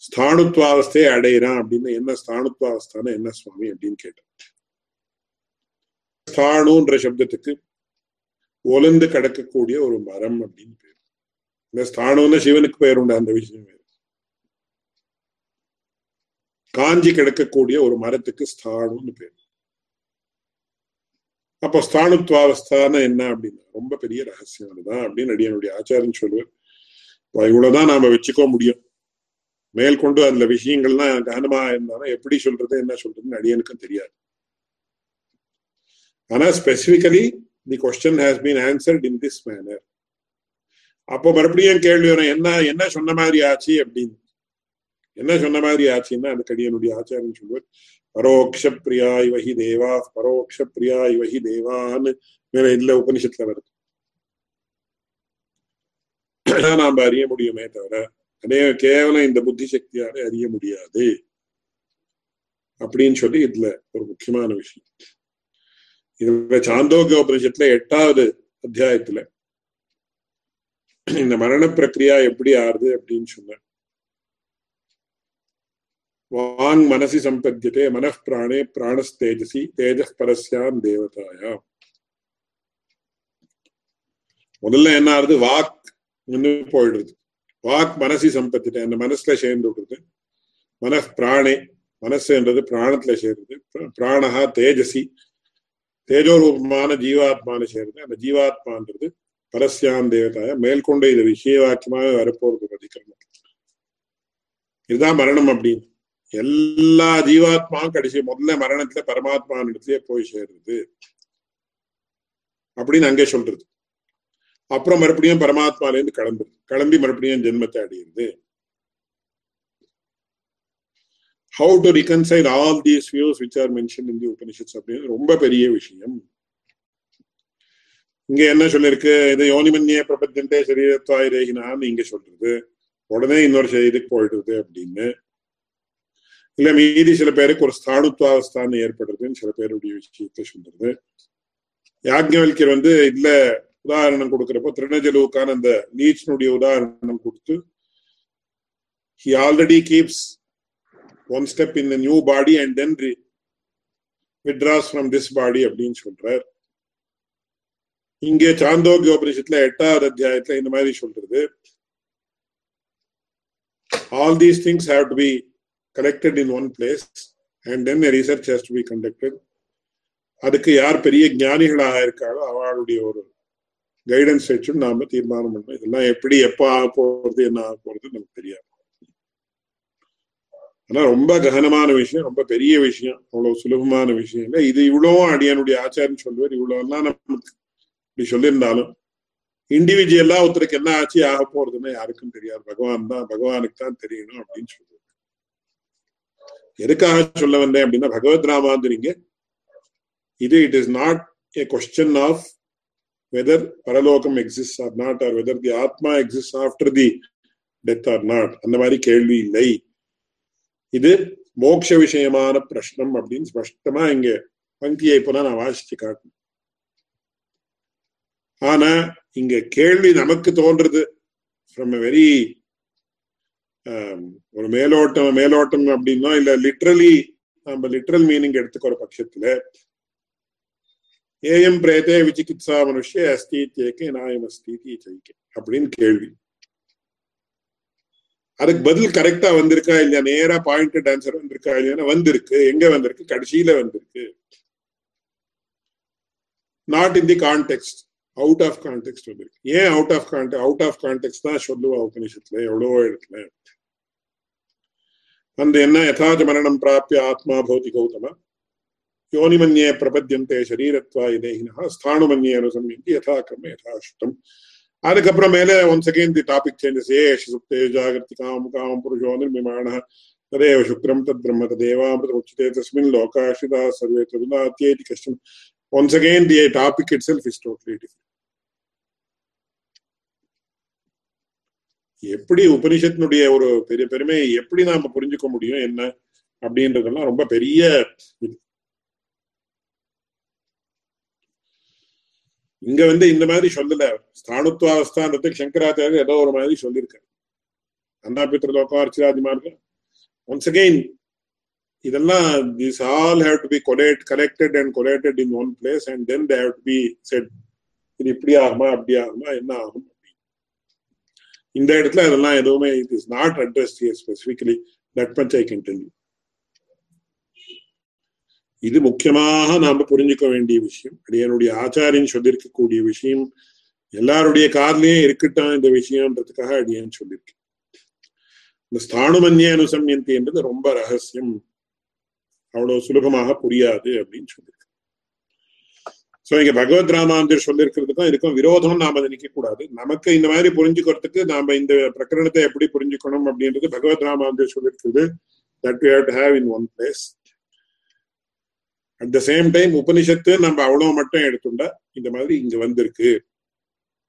ஸ்தாணுத்வ அவஸ்தையை அடையறான் அப்படினா என்ன ஸ்தாணுத்வ அவஸ்தான என்ன சுவாமி அப்படினு கேட்டான் ஸ்தாணுன்ற சப்தத்துக்கு Oland Kadaka Kodia or Maram Abdin. Nestano Shivanik Perunda and the Vision. Kanji Kadaka Kodia or Marataka star on the pair. Apostano Twavastana and Nabdin, Umba Pedia Hasiana, Din Adian Achar and Shoulder, by Udana Vichico Mudia, Male Kondo and Lavishingal and Hanama and a pretty shoulder than a shoulder, Adian Kantaria. Anna specifically. The question has been answered in this manner. Apo Barbrian Kelly or Enna, Enna Shonamariachi Abdin. Enna Shonamariachi, and Kadian Udiacha and Shubut. Paroksha Priya, Ivahideva, Paroksha Priya, Ivahideva, and Meredla Upanishad Lever. Anam Baria Mudiameta, and they came in the Buddhist area Mudia. They Abdin Shodidla or Kimanovish. In the Chandoga Prajatla, Etad Adhyatla. In the Marana Prakriya, Epdi are the Abdin Shuna. Wang Manasi Sampadjate, Manaf Prane, Pranas Tejasi, Tejas Parasyam Devataya. Model are the Vak Munupoid. Vak Manasi Sampadjate and the Manaslash end of it. Manaf Prane, Manas end of the Pranatlash, Pranaha Tejasi. Tejo Mana Jivat Manashare, and the Jivat Pandre, Parasyam Devataya, Melkonde, the Vishiva Kima, report of the Karma. Is that Maranam Abdin? Yella Jivat Pankadishi, Modla Maranatha Paramatman, and the Poisher. Abdin Anga shoulder. Upper Merpian Paramatman in the Kalambi, Kalambi Merpian Genmatadi. How to reconcile all these views which are mentioned in the Upanishads? Romba periya vishayam. Inge enna sollirukku idu yonimanye prapadyante sharirathvaya dehinaha ninge sollrudhu odane innoru sharidhukku poidrudhu appadinu illa meedi sila perukku or sthanutva avasthan erpadrudhu sila perudaiya vishayatha sollrudhu யாக்ஞவல்யர் வந்து இதுல உதாரணம் கொடுக்கிறப்போ திருநஜலுவுக்கான அந்த நீச்சனுடைய உதாரணம் கொடுத்து he already keeps one step in the new body and then withdraws from this body அப்படின்னு சொல்றார். இங்கே சாந்தோக்கிய உபநிஷத்துல எட்டாவது அத்தியாயத்துல இந்த மாதிரி சொல்றது, all these things have to be collected in one place and then a research has to be conducted. அதுக்கு யார் பெரிய ஞானிகளாக இருக்காளோ அவளுடைய ஒரு கைடன்ஸ் வச்சு நாம தீர்மானம் பண்ணணும். இதெல்லாம் எப்படி எப்போ ஆக போறது என்ன ஆக போறது நமக்கு தெரியாது. ஆனா ரொம்ப ககனமான விஷயம், ரொம்ப பெரிய விஷயம், அவ்வளவு சுலபமான விஷயம் இல்லை இது. இவ்வளவும் அடியானுடைய ஆச்சாரன்னு சொல்லுவார். இவ்வளவு எல்லாம் நமக்கு இப்படி சொல்லியிருந்தாலும் இண்டிவிஜுவலா ஒருத்தருக்கு என்ன ஆச்சு ஆக போறதுன்னா யாருக்கும் தெரியாது. பகவான் தான், பகவானுக்கு தான் தெரியணும் அப்படின்னு சொல்லுவார். எதுக்காக சொல்ல வந்தேன் அப்படின்னா, பகவத் ராமாந்திரிங்க இது it is not a question of whether paralokam exist or not, or whether the atma exist after the death or not, அந்த மாதிரி கேள்வி இல்லை. இது மோட்ச விஷயமான பிரஷ்னம் அப்படின்னு ஸ்பஷ்டமா இங்க பங்கியை இப்ப நான் வாசிச்சு காட்டணும். ஆனா இங்க கேள்வி நமக்கு தோன்றது ஃப்ரம் எ வெரி ஒரு மேலோட்டம் மேலோட்டம் அப்படின்னா இல்ல லிட்ரலி நம்ம லிட்ரல் மீனிங் எடுத்துக்கிற பட்சத்துல ஏயம் பிரேதே விசிகித்சா மனுஷே அஸ்தி தேக்கே நாயம் அஸ்தி தேக்கே அப்படின்னு கேள்வி. அதுக்கு பதில் கரெக்டா வந்திருக்கா இல்லையா, நேரா பாயிண்டட் ஆன்சர் வந்திருக்கா இல்லையா, வந்திருக்கு. எங்க வந்திருக்கு? கடைசியில வந்திருக்கு. Not in the context, out of context வந்திருக்கு. ஏன் out of context? Out of context தான் சொல்லுவா உபநிஷத்துல எவ்வளவோ இடத்துல. அந்த என்ன யதாஜ மரணம் பிராபிய ஆத்மா பௌதி கௌதம யோனிமன்யே பிரபத்தியந்தே சரீரத்வாய தேகினா ஸ்தானுமன்யே அனுசம்யந்தி யதா கர்ம யதாசுத்தம். அதுக்கப்புறம் மேல once again the topic changes. ஏஷ சுப்தே ஜாகிருதி காம காம புருஷோ நிர்மிமாண ததேவ சுக்ரம் தத் பிரம்ம ததேவாமிருதம் உச்யதே தஸ்மின் லோகாஸ்திதா சர்வே ததுநாத்யேதி கஷ்டம். Once again, the topic itself is totally different. எப்படி உபனிஷத்தினுடைய ஒரு பெரிய பெருமையை எப்படி நாம புரிஞ்சுக்க முடியும் என்ன அப்படின்றதெல்லாம் ரொம்ப பெரிய. இங்க வந்து இந்த மாதிரி சொல்லல. ஸ்தானுத்வாவஸ்தான்றதுக்கு சங்கராச்சாரியர் ஏதோ ஒரு மாதிரி சொல்லியிருக்காரு. அந்தா பித்ருலோகம் அர்ச்சிராதி மார்க்கம் once again. இதெல்லாம் these all have to be collect, collected and collated in one place and then they have to be said. இது இப்படி ஆகுமா அப்படி ஆகுமா என்ன ஆகும் இந்த இடத்துல அதெல்லாம் எதுவுமே it is not addressed here specifically. That much I can tell you. இது முக்கியமாக நாம புரிஞ்சுக்க வேண்டிய விஷயம். என்னுடைய ஆச்சாரியன் சொல்லியிருக்கக்கூடிய விஷயம் எல்லாருடைய காதலையும் இருக்கட்டும் இந்த விஷயம்ன்றதுக்காக அடியான்னு சொல்லியிருக்கேன். இந்த ஸ்தானுமன்ய அனுசம்யந்தி என்றது ரொம்ப ரகசியம், அவ்வளவு சுலபமாக புரியாது அப்படின்னு சொல்லியிருக்க. சோ இங்க பகவத் ராமாந்திரர் சொல்லியிருக்கிறதுக்கும் இதுக்கும் விரோதம் நாம நினைக்க கூடாது. நமக்கு இந்த மாதிரி புரிஞ்சுக்கிறதுக்கு நாம இந்த பிரகரணத்தை எப்படி புரிஞ்சுக்கணும் அப்படின்றது பகவத் ராமாந்திரர் சொல்லியிருக்கிறது. That we have to have in one place. At the same time உபனிஷத்து நம்ம அவ்வளவு மட்டும் எடுத்துட்டா இந்த மாதிரி இங்க வந்திருக்கு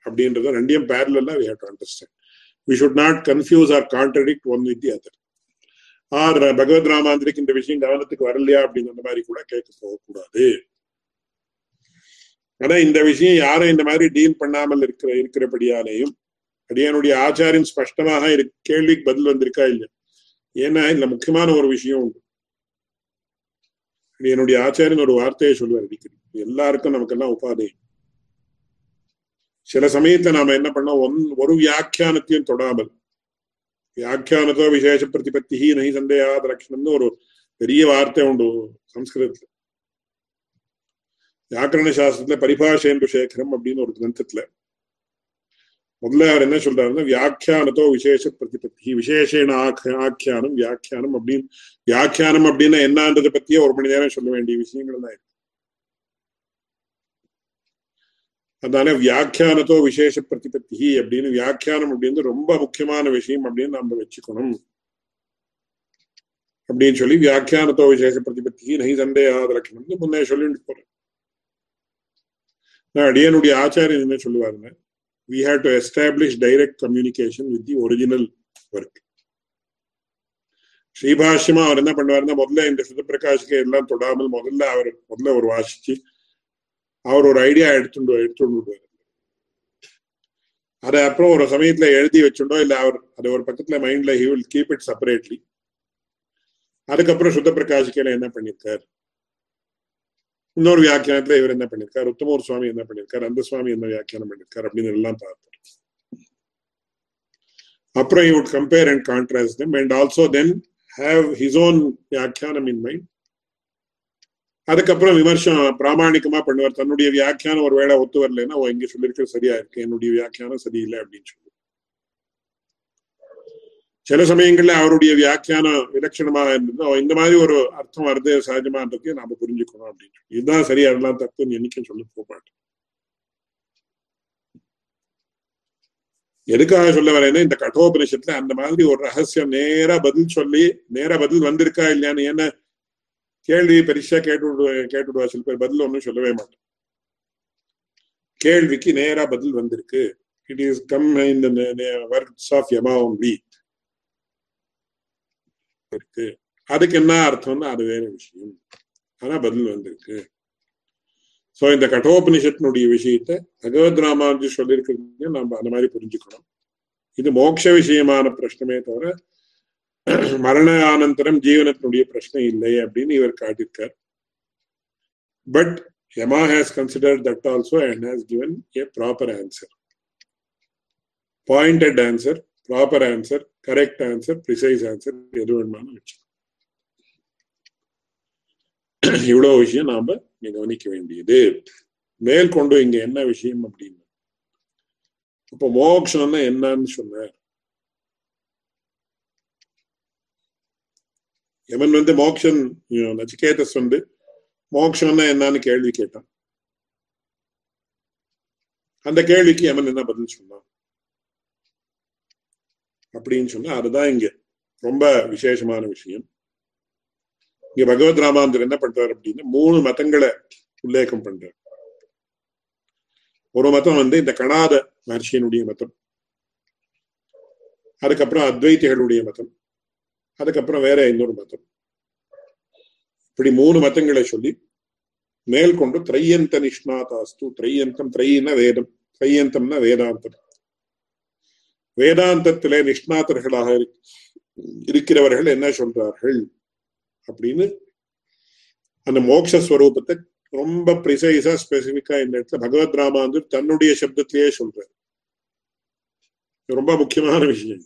அப்படின்றத ரெண்டையும் பேரலா we have to understand. We should not confuse or contradict one with the other. R Bhagavad ராமாந்திரிக்கு இந்த விஷயம் கவனத்துக்கு வரலையா அப்படின்னு அந்த மாதிரி கூட கேட்க போகக்கூடாது. ஆனா இந்த விஷயம் யாரும் இந்த மாதிரி டீல் பண்ணாமல் இருக்கிற இருக்கிறபடியாலேயும் அடியானுடைய ஆச்சாரியம் ஸ்பஷ்டமாக இரு கேள்விக்கு பதில் வந்திருக்கா இல்லையா. ஏன்னா இதுல முக்கியமான ஒரு விஷயம் உண்டு. அடியானுடைய ஆச்சாரியன் ஒரு வார்த்தையை சொல்லுவார் அடிக்கடி, எல்லாருக்கும் நமக்கெல்லாம் உபாதை. சில சமயத்துல நாம என்ன பண்ணோம், ஒன் ஒரு வியாக்கியானத்தையும் தொடாமல் வியாக்கியானத்தோ விசேஷ பிரதிபத்தி நகி சந்தேகாத லட்சணம்னு ஒரு பெரிய வார்த்தை உண்டு சம்ஸ்கிருதத்துல. வியாக்கரண சாஸ்திரத்துல பரிபாஷேந்து சேகரம் அப்படின்னு ஒரு கிரந்தத்துல முதல்ல அவர் என்ன சொல்றாருன்னா, வியாக்கியானத்தோ விசேஷ பிரதிபத்தி, விசேஷேன ஆக்கியானம் வியாக்கியானம் அப்படின்னு. வியாக்கியானம் அப்படின்னா என்னன்றதை பத்தியே ஒரு மணி நேரம் சொல்ல வேண்டிய விஷயங்கள் தான் இருக்கு. அதனால வியாக்கியானத்தோ விசேஷ பிரதிபத்தி அப்படின்னு வியாக்கியானம் அப்படின்னு ரொம்ப முக்கியமான விஷயம் அப்படின்னு நம்ம வச்சுக்கணும் அப்படின்னு சொல்லி வியாக்கியானத்தோ விசேஷ பிரதிபத்தி நகி சந்தேகாத லட்சணம்னு முன்னே சொல்லிட்டு போறேன். நான் அடியனுடைய ஆச்சாரியன் என்ன சொல்லுவாருன்னா, we have to establish direct communication with the original work. ஸ்ரீபாஷ்யமா அவர் என்ன பண்ணுவாருன்னா, முதல்ல இந்த சுதப்பிரகாஷுக்கு எல்லாம் தொடாமல் முதல்ல அவர் முதல்ல ஒரு வாசிச்சு அவரோட ஐடியா எடுத்துட்டு எடுத்துட்டு வருவாரு. அதை அப்புறம் ஒரு சமயத்துல எழுதி வச்சுட்டோம் இல்ல அவர் அது ஒரு பக்கத்துல மைண்ட்ல he will keep it separately. அதுக்கப்புறம் சுத்த பிரகாஷிக்கையில என்ன பண்ணியிருக்காரு, இன்னொரு வியாக்கியானத்துல இவர் என்ன பண்ணிருக்காரு, உத்தமூர் சுவாமி என்ன பண்ணிருக்காரு, அந்த சுவாமி என்ன வியாக்கியானம் பண்ணிருக்காரு அப்படின்னு எல்லாம் பார்ப்பார். அப்புறம் he would compare and contrast them and also then have his own வியாக்கியானம் in mind. அதுக்கப்புறம் விமர்சனம் பிராமணிகமா பண்ணுவார். தன்னுடைய வியாக்கியானம் ஒரு வேளை ஒத்து வரலன்னா இங்க சொல்லிருக்க சரியா இருக்கு, என்னுடைய வியாக்கியானம் சரியில்லை அப்படின்னு சொல்லி சில சமயங்கள்ல அவருடைய வியாக்கியானம் விலட்சணமா இருந்ததுன்னா இந்த மாதிரி ஒரு அர்த்தம் வருது சகஜமா இருந்ததுக்கு நாம புரிஞ்சுக்கணும் அப்படின்னு சொல்லி இதுதான் சரி அதெல்லாம் தப்புன்னு என்னைக்கும் சொல்ல போக மாட்டோம். எதுக்காக சொல்ல வரேன்னா இந்த கட்டோபனிஷத்துல அந்த மாதிரி ஒரு ரகசியம் நேரா பதில் சொல்லி நேரா பதில் வந்திருக்கா இல்லையான்னு ஏன்னா கேள்வி பெருசா கேட்டு கேட்டுடுவா சில பேர், பதில் ஒன்றும் சொல்லவே மாட்டோம். கேள்விக்கு நேரா பதில் வந்திருக்கு. இட் இஸ் கம் இந்த வர்க்ஸ் ஆஃப் யமா ஒன்லி இருக்கு. அதுக்கு என்ன அர்த்தம்னா அது வேற விஷயம், ஆனா பதில் வந்திருக்கு. சோ இந்த கட்டோபனிஷத்தினுடைய விஷயத்தை பகவத் ராமானுஜி சொல்லியிருக்கிறது நம்ம அந்த மாதிரி புரிஞ்சுக்கணும். இது மோட்ச விஷயமான பிரச்சனையே தவிர மரண ஆனந்தரம் ஜீவனத்தினுடைய பிரச்சனை இல்லை அப்படின்னு இவர் காட்டியிருக்கார். But Yama has considered that also and has given a proper answer, pointed answer, proper answer, correct answer, precise answer, எது வேணுமான விஷயம். இவ்வளவு விஷயம் நாம கவனிக்க வேண்டியது. மேற்கொண்டு இங்க என்ன விஷயம் அப்படின்னு இப்ப மோக்ஷம்னா என்னன்னு சொன்னார். யமன் வந்து மோக்ஷன் நச்சிகேதஸ் வந்து மோக்ஷம்னா என்னன்னு கேள்வி கேட்டான். அந்த கேள்விக்கு யமன் என்ன பதில் சொன்னான் அப்படின்னு சொன்னா அதுதான் இங்க ரொம்ப விசேஷமான விஷயம். இங்க பகவத் ராமானுஜர் என்ன பண்றாரு அப்படின்னா மூணு மதங்களை உல்லேகம் பண்றாரு. ஒரு மதம் வந்து இந்த கணாத மகர்ஷியினுடைய மதம், அதுக்கப்புறம் அத்வைத்திகளுடைய மதம், அதுக்கப்புறம் வேற இன்னொரு மதம். இப்படி மூணு மதங்களை சொல்லி மேல் கொண்டு திரையந்த நிஷ்ணாதாஸ்து, திரையந்தம் திரையின வேதம், திரையந்தம்னா வேதாந்தம், வேதாந்தத்திலே நிஷ்ணாதர்களாக இருக்கிறவர்கள் என்ன சொல்றார்கள் அப்படின்னு அந்த மோக்ஷஸ்வரூபத்தை ரொம்ப ப்ரிசைஸா ஸ்பெசிபிக்கா இந்த இடத்துல பகவத் ராமானுஜர் தன்னுடைய சப்தத்திலேயே சொல்றாரு. ரொம்ப முக்கியமான விஷயம்.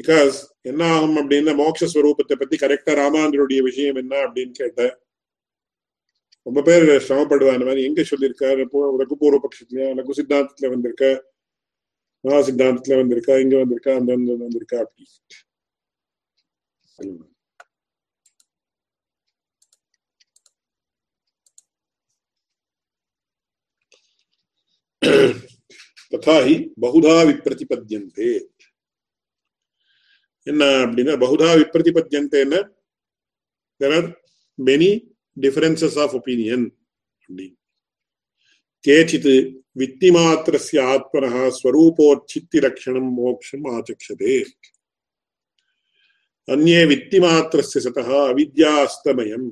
பிகாஸ் என்ன ஆகும் அப்படின்னா மோக்ஷஸ்வரூபத்தை பத்தி கரெக்டா ராமானுஜருடைய விஷயம் என்ன அப்படின்னு கேட்ட ரொம்ப பேர் சிரமப்படுவா. அந்த மாதிரி எங்க சொல்லியிருக்காரு, லகு பூர்வ பட்சத்துலயா, லகு சித்தாந்தத்துல வந்திருக்க, மகா சித்தாந்தத்துல வந்திருக்கா, இங்க வந்திருக்கா, அந்த வந்திருக்கா அப்படின்னு. ததா ஹி பகுதா விப்ரதிபத்யந்தே. என்ன அப்படின்னா பகுதா விப்ரதிபத்யந்தேன்னா there are many differences of opinion. கேச்சித் வித்திமாத்ரஸ்ய ஆத்மனஹ ஸ்வரூபோச்சித்தி ரக்ஷணம் மோக்ஷம் ஆசக்ஷதே, அன்யே வித்திமாத்ரஸ்ய சதஹ அவித்யாஸ்தமயம்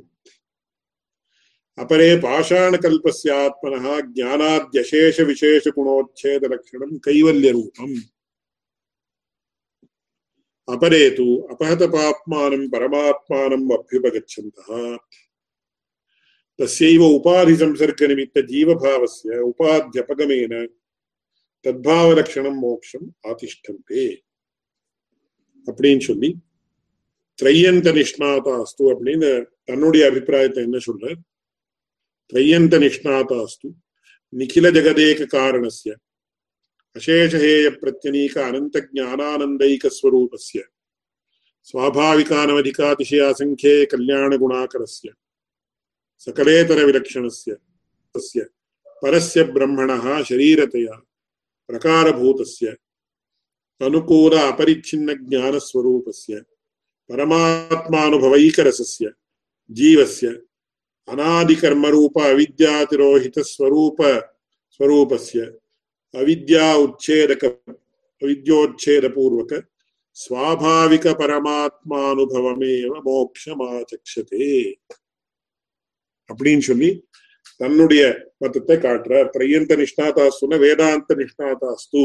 अपरे पाषाणकल्पस्य आत्मनः ज्ञानाद्यशेष विशेष गुणोच्छेद लक्षणं कैवल्य रूपम्, अपरे तु अपहत पाप्मानं परमात्मानं अभ्युपगच्छन्तः तस्यैव उपाधि संसर्ग निमित्त जीवभावस्य उपाध्यपगमेन तद्भाव लक्षणं मोक्षं आतिष्ठन्ते அப்படினு சொல்லி த்ரையந்த நிஷ்ணாதாஸ்து அப்படின்னு தன்னுடைய அபிப்பிராயத்தை என்ன சொல்ற, த்ரையந்த நிஷ்ணாதாஸ்து நிகில ஜகதேக காரணஸ்ய அசேஷஹேய பிரத்யநீக அனந்த ஜானானந்தைக ஸ்வரூபஸ்ய ஸ்வாபாவிகானவதிகாதிசய அசங்கே கல்யாண குணாகரஸ்ய சகலேதர விலக்ஷணஸ்ய தஸ்ய பரஸ்ய பிரம்மணஹ சரீரதயா பிரகாரபூதஸ்ய அனுகூல அபரிச்சின்ன ஜானஸ்வரூபஸ்ய பரமாத்மானுபவைகரசஸ்ய ஜீவஸ்ய அநாதிகர்மரூப அவித்யாதிரோஹிதஸ்வரூபஸ்ய அவித்யா உச்சேதக அவித்யோச்சேதபூர்வக ஸ்வாபாவிக பரமாத்மானுபவமேவ மோக்ஷமாசக்ஷதே அப்படின்னு சொல்லி தன்னுடைய மதத்தை காட்டுறார். திரையந்த நிஷ்ணாதாஸ்துன வேதாந்த நிஷ்ணாதாஸ்து,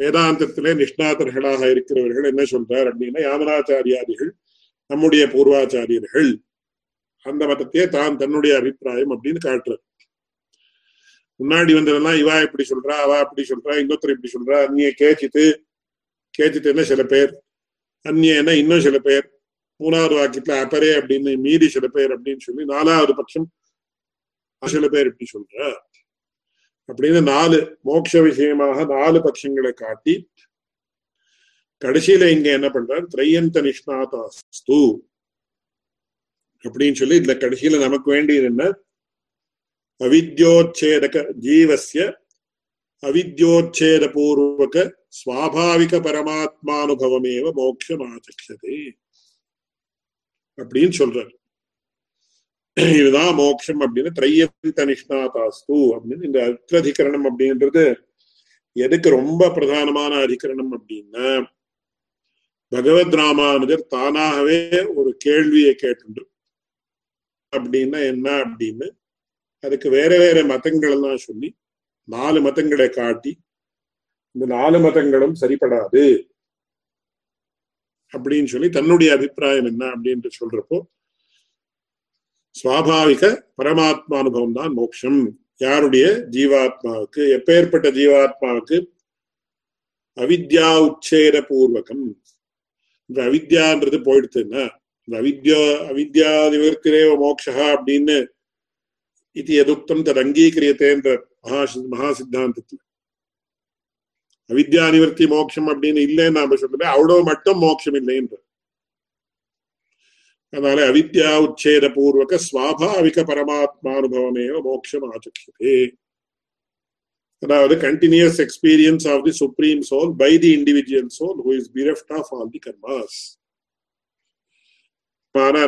வேதாந்தத்திலே நிஷ்ணாதர்களாக இருக்கிறவர்கள் என்ன சொல்றார் அப்படின்னா, யாமனாச்சாரியாதிகள் நம்முடைய பூர்வாச்சாரியர்கள் அந்த மதத்தையே தான் தன்னுடைய அபிப்பிராயம் அப்படின்னு காட்டுறார். முன்னாடி வந்ததெல்லாம் இவா இப்படி சொல்றா, அவா அப்படி சொல்றா, இன்னொருத்தர் இப்படி சொல்றா, அந்நிய கேச்சித்து கேச்சித்து என்ன சில பேர், அந்நியன்னா இன்னும் சில பேர், மூணாவது வாக்கியத்துல அப்பரே அப்படின்னு மீறி சில பேர் அப்படின்னு சொல்லி நாலாவது பட்சம் சில பேர் இப்படி சொல்ற அப்படின்னு நாலு மோட்ச விஷயமாக நாலு பட்சங்களை காட்டி கடைசியில இங்க என்ன பண்றார், திரையந்த நிஷ்ணாதாஸ்து அப்படின்னு சொல்லி இதுல கடைசியில நமக்கு வேண்டியது என்ன, அவித்யோச்சேதக ஜீவஸ்ய அவித்யோச்சேத பூர்வக ஸ்வாபாவிக பரமாத்மானுபவமேவ மோட்சமாச்சக்ஷதே அப்படின்னு சொல்றாரு. இதுதான் மோட்சம் அப்படின்னு திரையந்த நிஷ்ணாதாஸ்து அப்படின்னு இந்த அத்ரதிகரணம் அப்படின்றது எதுக்கு ரொம்ப பிரதானமான அதிகரணம் அப்படின்னா, பகவத் ராமானுஜர் தானாகவே ஒரு கேள்வியை கேட்டு அப்படின்னா என்ன அப்படின்னு அதுக்கு வேற வேற மதங்கள் எல்லாம் சொல்லி நாலு மதங்களை காட்டி இந்த நாலு மதங்களும் சரிபடாது அப்படின்னு சொல்லி தன்னுடைய அபிப்பிராயம் என்ன அப்படின்ட்டு சொல்றப்போ சுவாபாவிக பரமாத்மா அனுபவம் தான் மோட்சம். யாருடைய ஜீவாத்மாவுக்கு, எப்பேற்பட்ட ஜீவாத்மாவுக்கு, அவித்யா உச்சேர பூர்வகம். இந்த அவித்யான்றது போயிடுத்துன்னா இந்த அவித்யா அவித்யா நிவர்த்திரேவ மோட்சஹா அப்படின்னு இது எதுக்தம் தது அங்கீகரியத்தேன்ற மகா மகா சித்தாந்தத்துல அவித்யா நிவர்த்தி மோட்சம் அப்படின்னு இல்லைன்னு நாம சொல்றேன், அவ்வளவு மட்டும் மோட்சம் இல்லைன்ற. அதனால அவித்யா உச்சேத பூர்வக ஸ்வாபாவிக பரமாத்மானுபவமே மோட்சம் ஆச்சக்ஷதே. அதாவது continuous experience of the supreme soul by the individual soul who is bereft of all the karmas.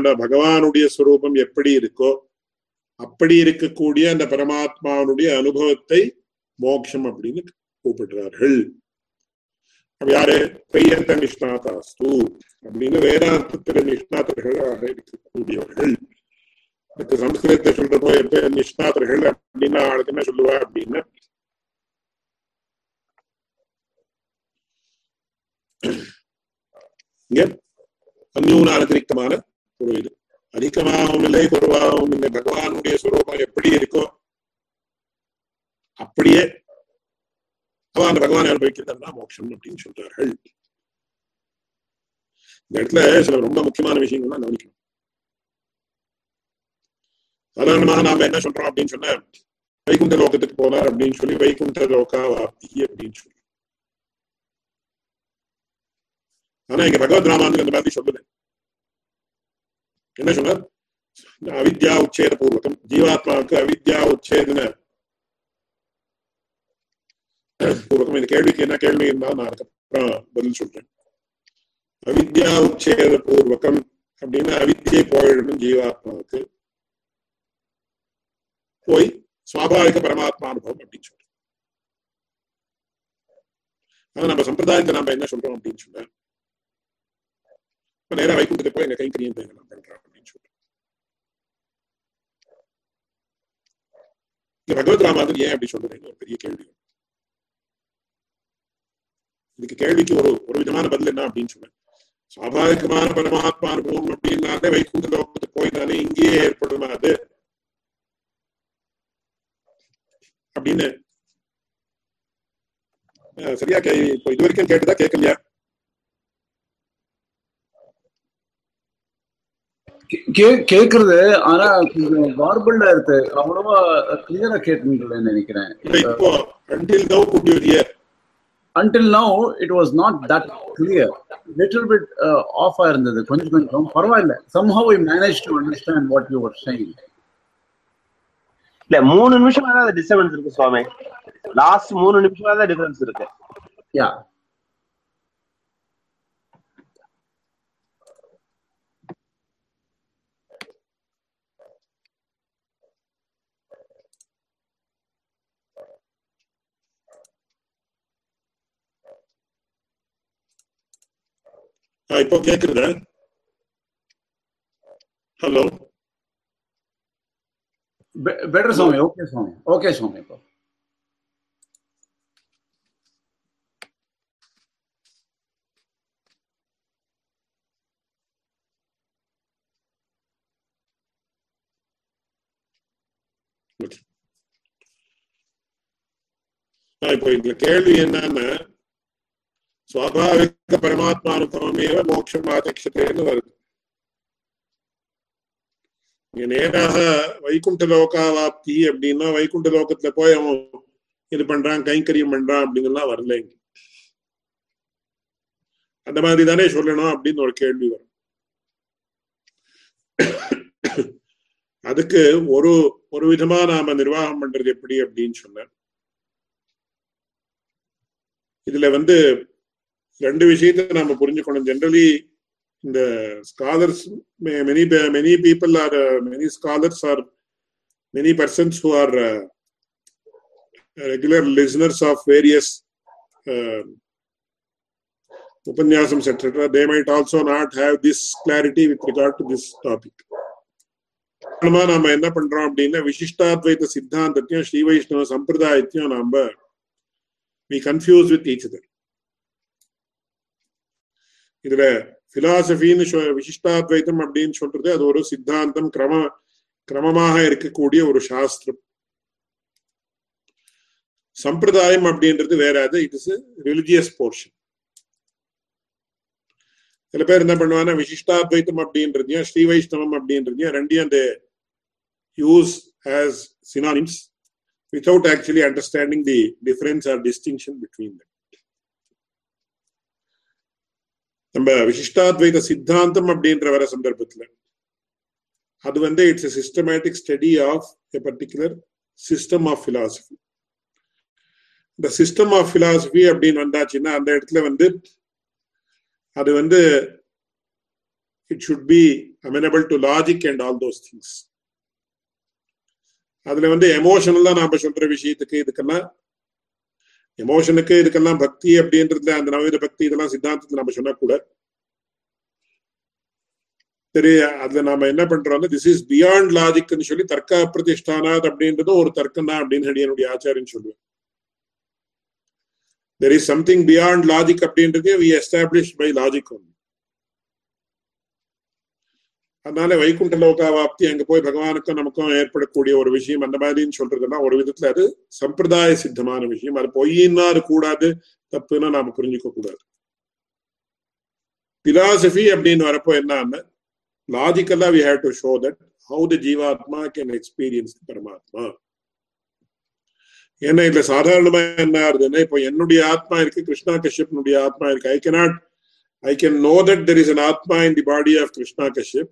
அந்த பகவானுடைய ஸ்வரூபம் எப்படி இருக்கோ அப்படி இருக்கக்கூடிய அந்த பரமாத்மாவுடைய அனுபவத்தை மோட்சம் அப்படின்னு கூப்பிடுறார்கள். யாரு திரையந்த நிஷ்ணாதாஸ்து அப்படின்னு வேதாந்தத்தில நிஷ்ணாதர்களாக இருக்கக்கூடியவர்கள். அதுக்கு சம்ஸ்கிருதத்தை சொல்றப்போ எப்ப நிஷ்ணாதர்கள் அப்படின்னா அவளுக்கு என்ன சொல்லுவா அப்படின்னா, இங்க அந்யூன அதிரிக்தமான ஒரு இது, அதிகமாகவும் இல்லை குறைவாகவும் இல்லை, பகவானுடைய சுரூபம் எப்படி இருக்கோ அப்படியே அவ அந்த பகவானை அனுபவிக்கிறதுதான் மோட்சம் அப்படின்னு சொல்றார்கள். இந்த இடத்துல சில ரொம்ப முக்கியமான விஷயங்கள்லாம் கவனிக்கணும். சாதாரணமாக நாம என்ன சொல்றோம் அப்படின்னு சொன்ன, வைகுண்ட லோகத்துக்கு போனார் அப்படின்னு சொல்லி வைகுண்ட லோகா வாப்தி அப்படின்னு சொல்லி, ஆனா இங்க பகவத் ராமானுஜர் அந்த மாதிரி சொல்லுது. என்ன சொன்னார், அவித்யா உச்சேத பூர்வகம், ஜீவாத்மாவுக்கு அவித்யா உச்சேதன பூர்வகம். இந்த கேள்விக்கு என்ன கேள்வி இருந்தாலும் நான் அதுக்கப்புறம் பதில் சொல்றேன். அவித்யா உச்சேத பூர்வகம் அப்படின்னு அவித்யை போயிடணும் ஜீவாத்மாவுக்கு, போய் சுவாபாவிக பரமாத்மா அனுபவம் அப்படின்னு சொல்றேன். ஆனா நம்ம சம்பிரதாயத்தை நாம என்ன சொல்றோம் அப்படின்னு சொன்ன, நேரம் வைக்குண்டத்துக்கு போய் என்ன கைங்கரியம் நான் பண்றேன் அப்படின்னு சொல்றேன். பகவத் ராமானுஜர் ஏன் அப்படி சொல்றேன் ஒரு பெரிய கேள்வி. இதுக்கு கேள்விக்கு ஒரு ஒரு விதமான பதில் என்ன அப்படின்னு சொன்னேன், சுவாபாவிகமான பரமாத்மா அனுபவம் அப்படின்னாலே வைகுண்ட லோகத்துக்கு போயினாலே இங்கேயே ஏற்படுமா அது அப்படின்னு சரியா கே இப்போ இது வரைக்கும் கேட்டுதான் கேட்கலையா? கேக்குறது, ஆனா வார்பல்டா இருக்கு, அவ்வளவா கிளியரா கேட்டுன்னு நினைக்கிறேன். இப்போ until now could you hear? Until now it was not that clear, little bit uh, off ஆ இருந்தது, கொஞ்சம் கொஞ்சம் பரவாயில்லை. somehow we managed to understand what you were saying. இல்ல மூணு நிமிஷம் தான் டிஸ்டர்பன்ஸ் இருக்கு சுவாமி, லாஸ்ட் மூணு நிமிஷம் தான் டிஃபரன்ஸ் இருக்கு. யா இப்போ கேக்குறதா? Hello Be better, Swami. Okay, Swami. Okay, Swami. Good. I point the Kelly and Anna Swabhavika Paramatma Kameva Moksha Matakshate. In Edaha, Vaikuntaloka, Vapti, Abdina, Vaikuntaloka, the poem in the Pandran, Kankari, Mandra, Dingala, or Lang. And the Maridane should not be nor cared liver. At the cave, Oru, Oruitamana, and the Ram under the pretty Abdin Shunder. In the eleventh day, Rendivishitan, I'm a Purnikon generally. The scholars, many many people are, many scholars are, many persons who are uh, regular listeners of various uh, Upanyasams, et cetera. They might also not have this clarity with regard to this topic. We confuse with each other. Philosophy in Vishishtadvaitam Abdin Shontrade, Adoro Siddhantam Krama Kramamaha Erkakudi or Shastra. Sampradayam Abdin Rade, where it is a religious portion. Teleperna Pandana Vishishtadvaitam Abdin Radia, Sri Vaishnavam Abdin Radia, Randian they use as synonyms without actually understanding the difference or distinction between them. Vishishtadvaita Siddhantam Abdindra Vara Sandarbatla. Advande, it's a systematic study of a particular system of philosophy. The system of philosophy Abdin Vandachina and the Etlavandit Advande, it should be amenable to logic and all those things. Advande, emotional and Abashundra Vishita Kedakana. Emotion के इधर भक्ति अब डीन रहते हैं अंदर नावे इधर भक्ति इधर सिद्धांत इधर नाम बचना कुड़ा तेरे आदले नाम है ना पंड्रा ने this is beyond logic कंशोली तर्क प्रतिष्ठाना तब डीन रहते और तर्क ना अब डीन हड़ियाँ उड़ी आचार इंशोली there is something beyond logic अब डीन रहते we established by logic only अन्नाले वही कुंठलों का वापति अंग पोई भगवान का नमकों ऐर पढ़ कोड़िया और विषय मंदमायदीन छोटे करना और विधत लाये संप्रदाय सिद्धमान विषय मारे पोई इन्ना रखूड़ा दे तब तो ना नाम करने को कुड़ा दे philosophy अपने इन वाले पोई ना में logically we have to show that how the जीवात्मा can experience the परमात्मा ये नहीं इतने साधारण में ना आर दे नहीं पोई एन्नुडी आत्मा इरके कृष्णा कश्यप नुडी आत्मा इरके I cannot I can know that there is an आत्मा in the body of Krishna Kashyap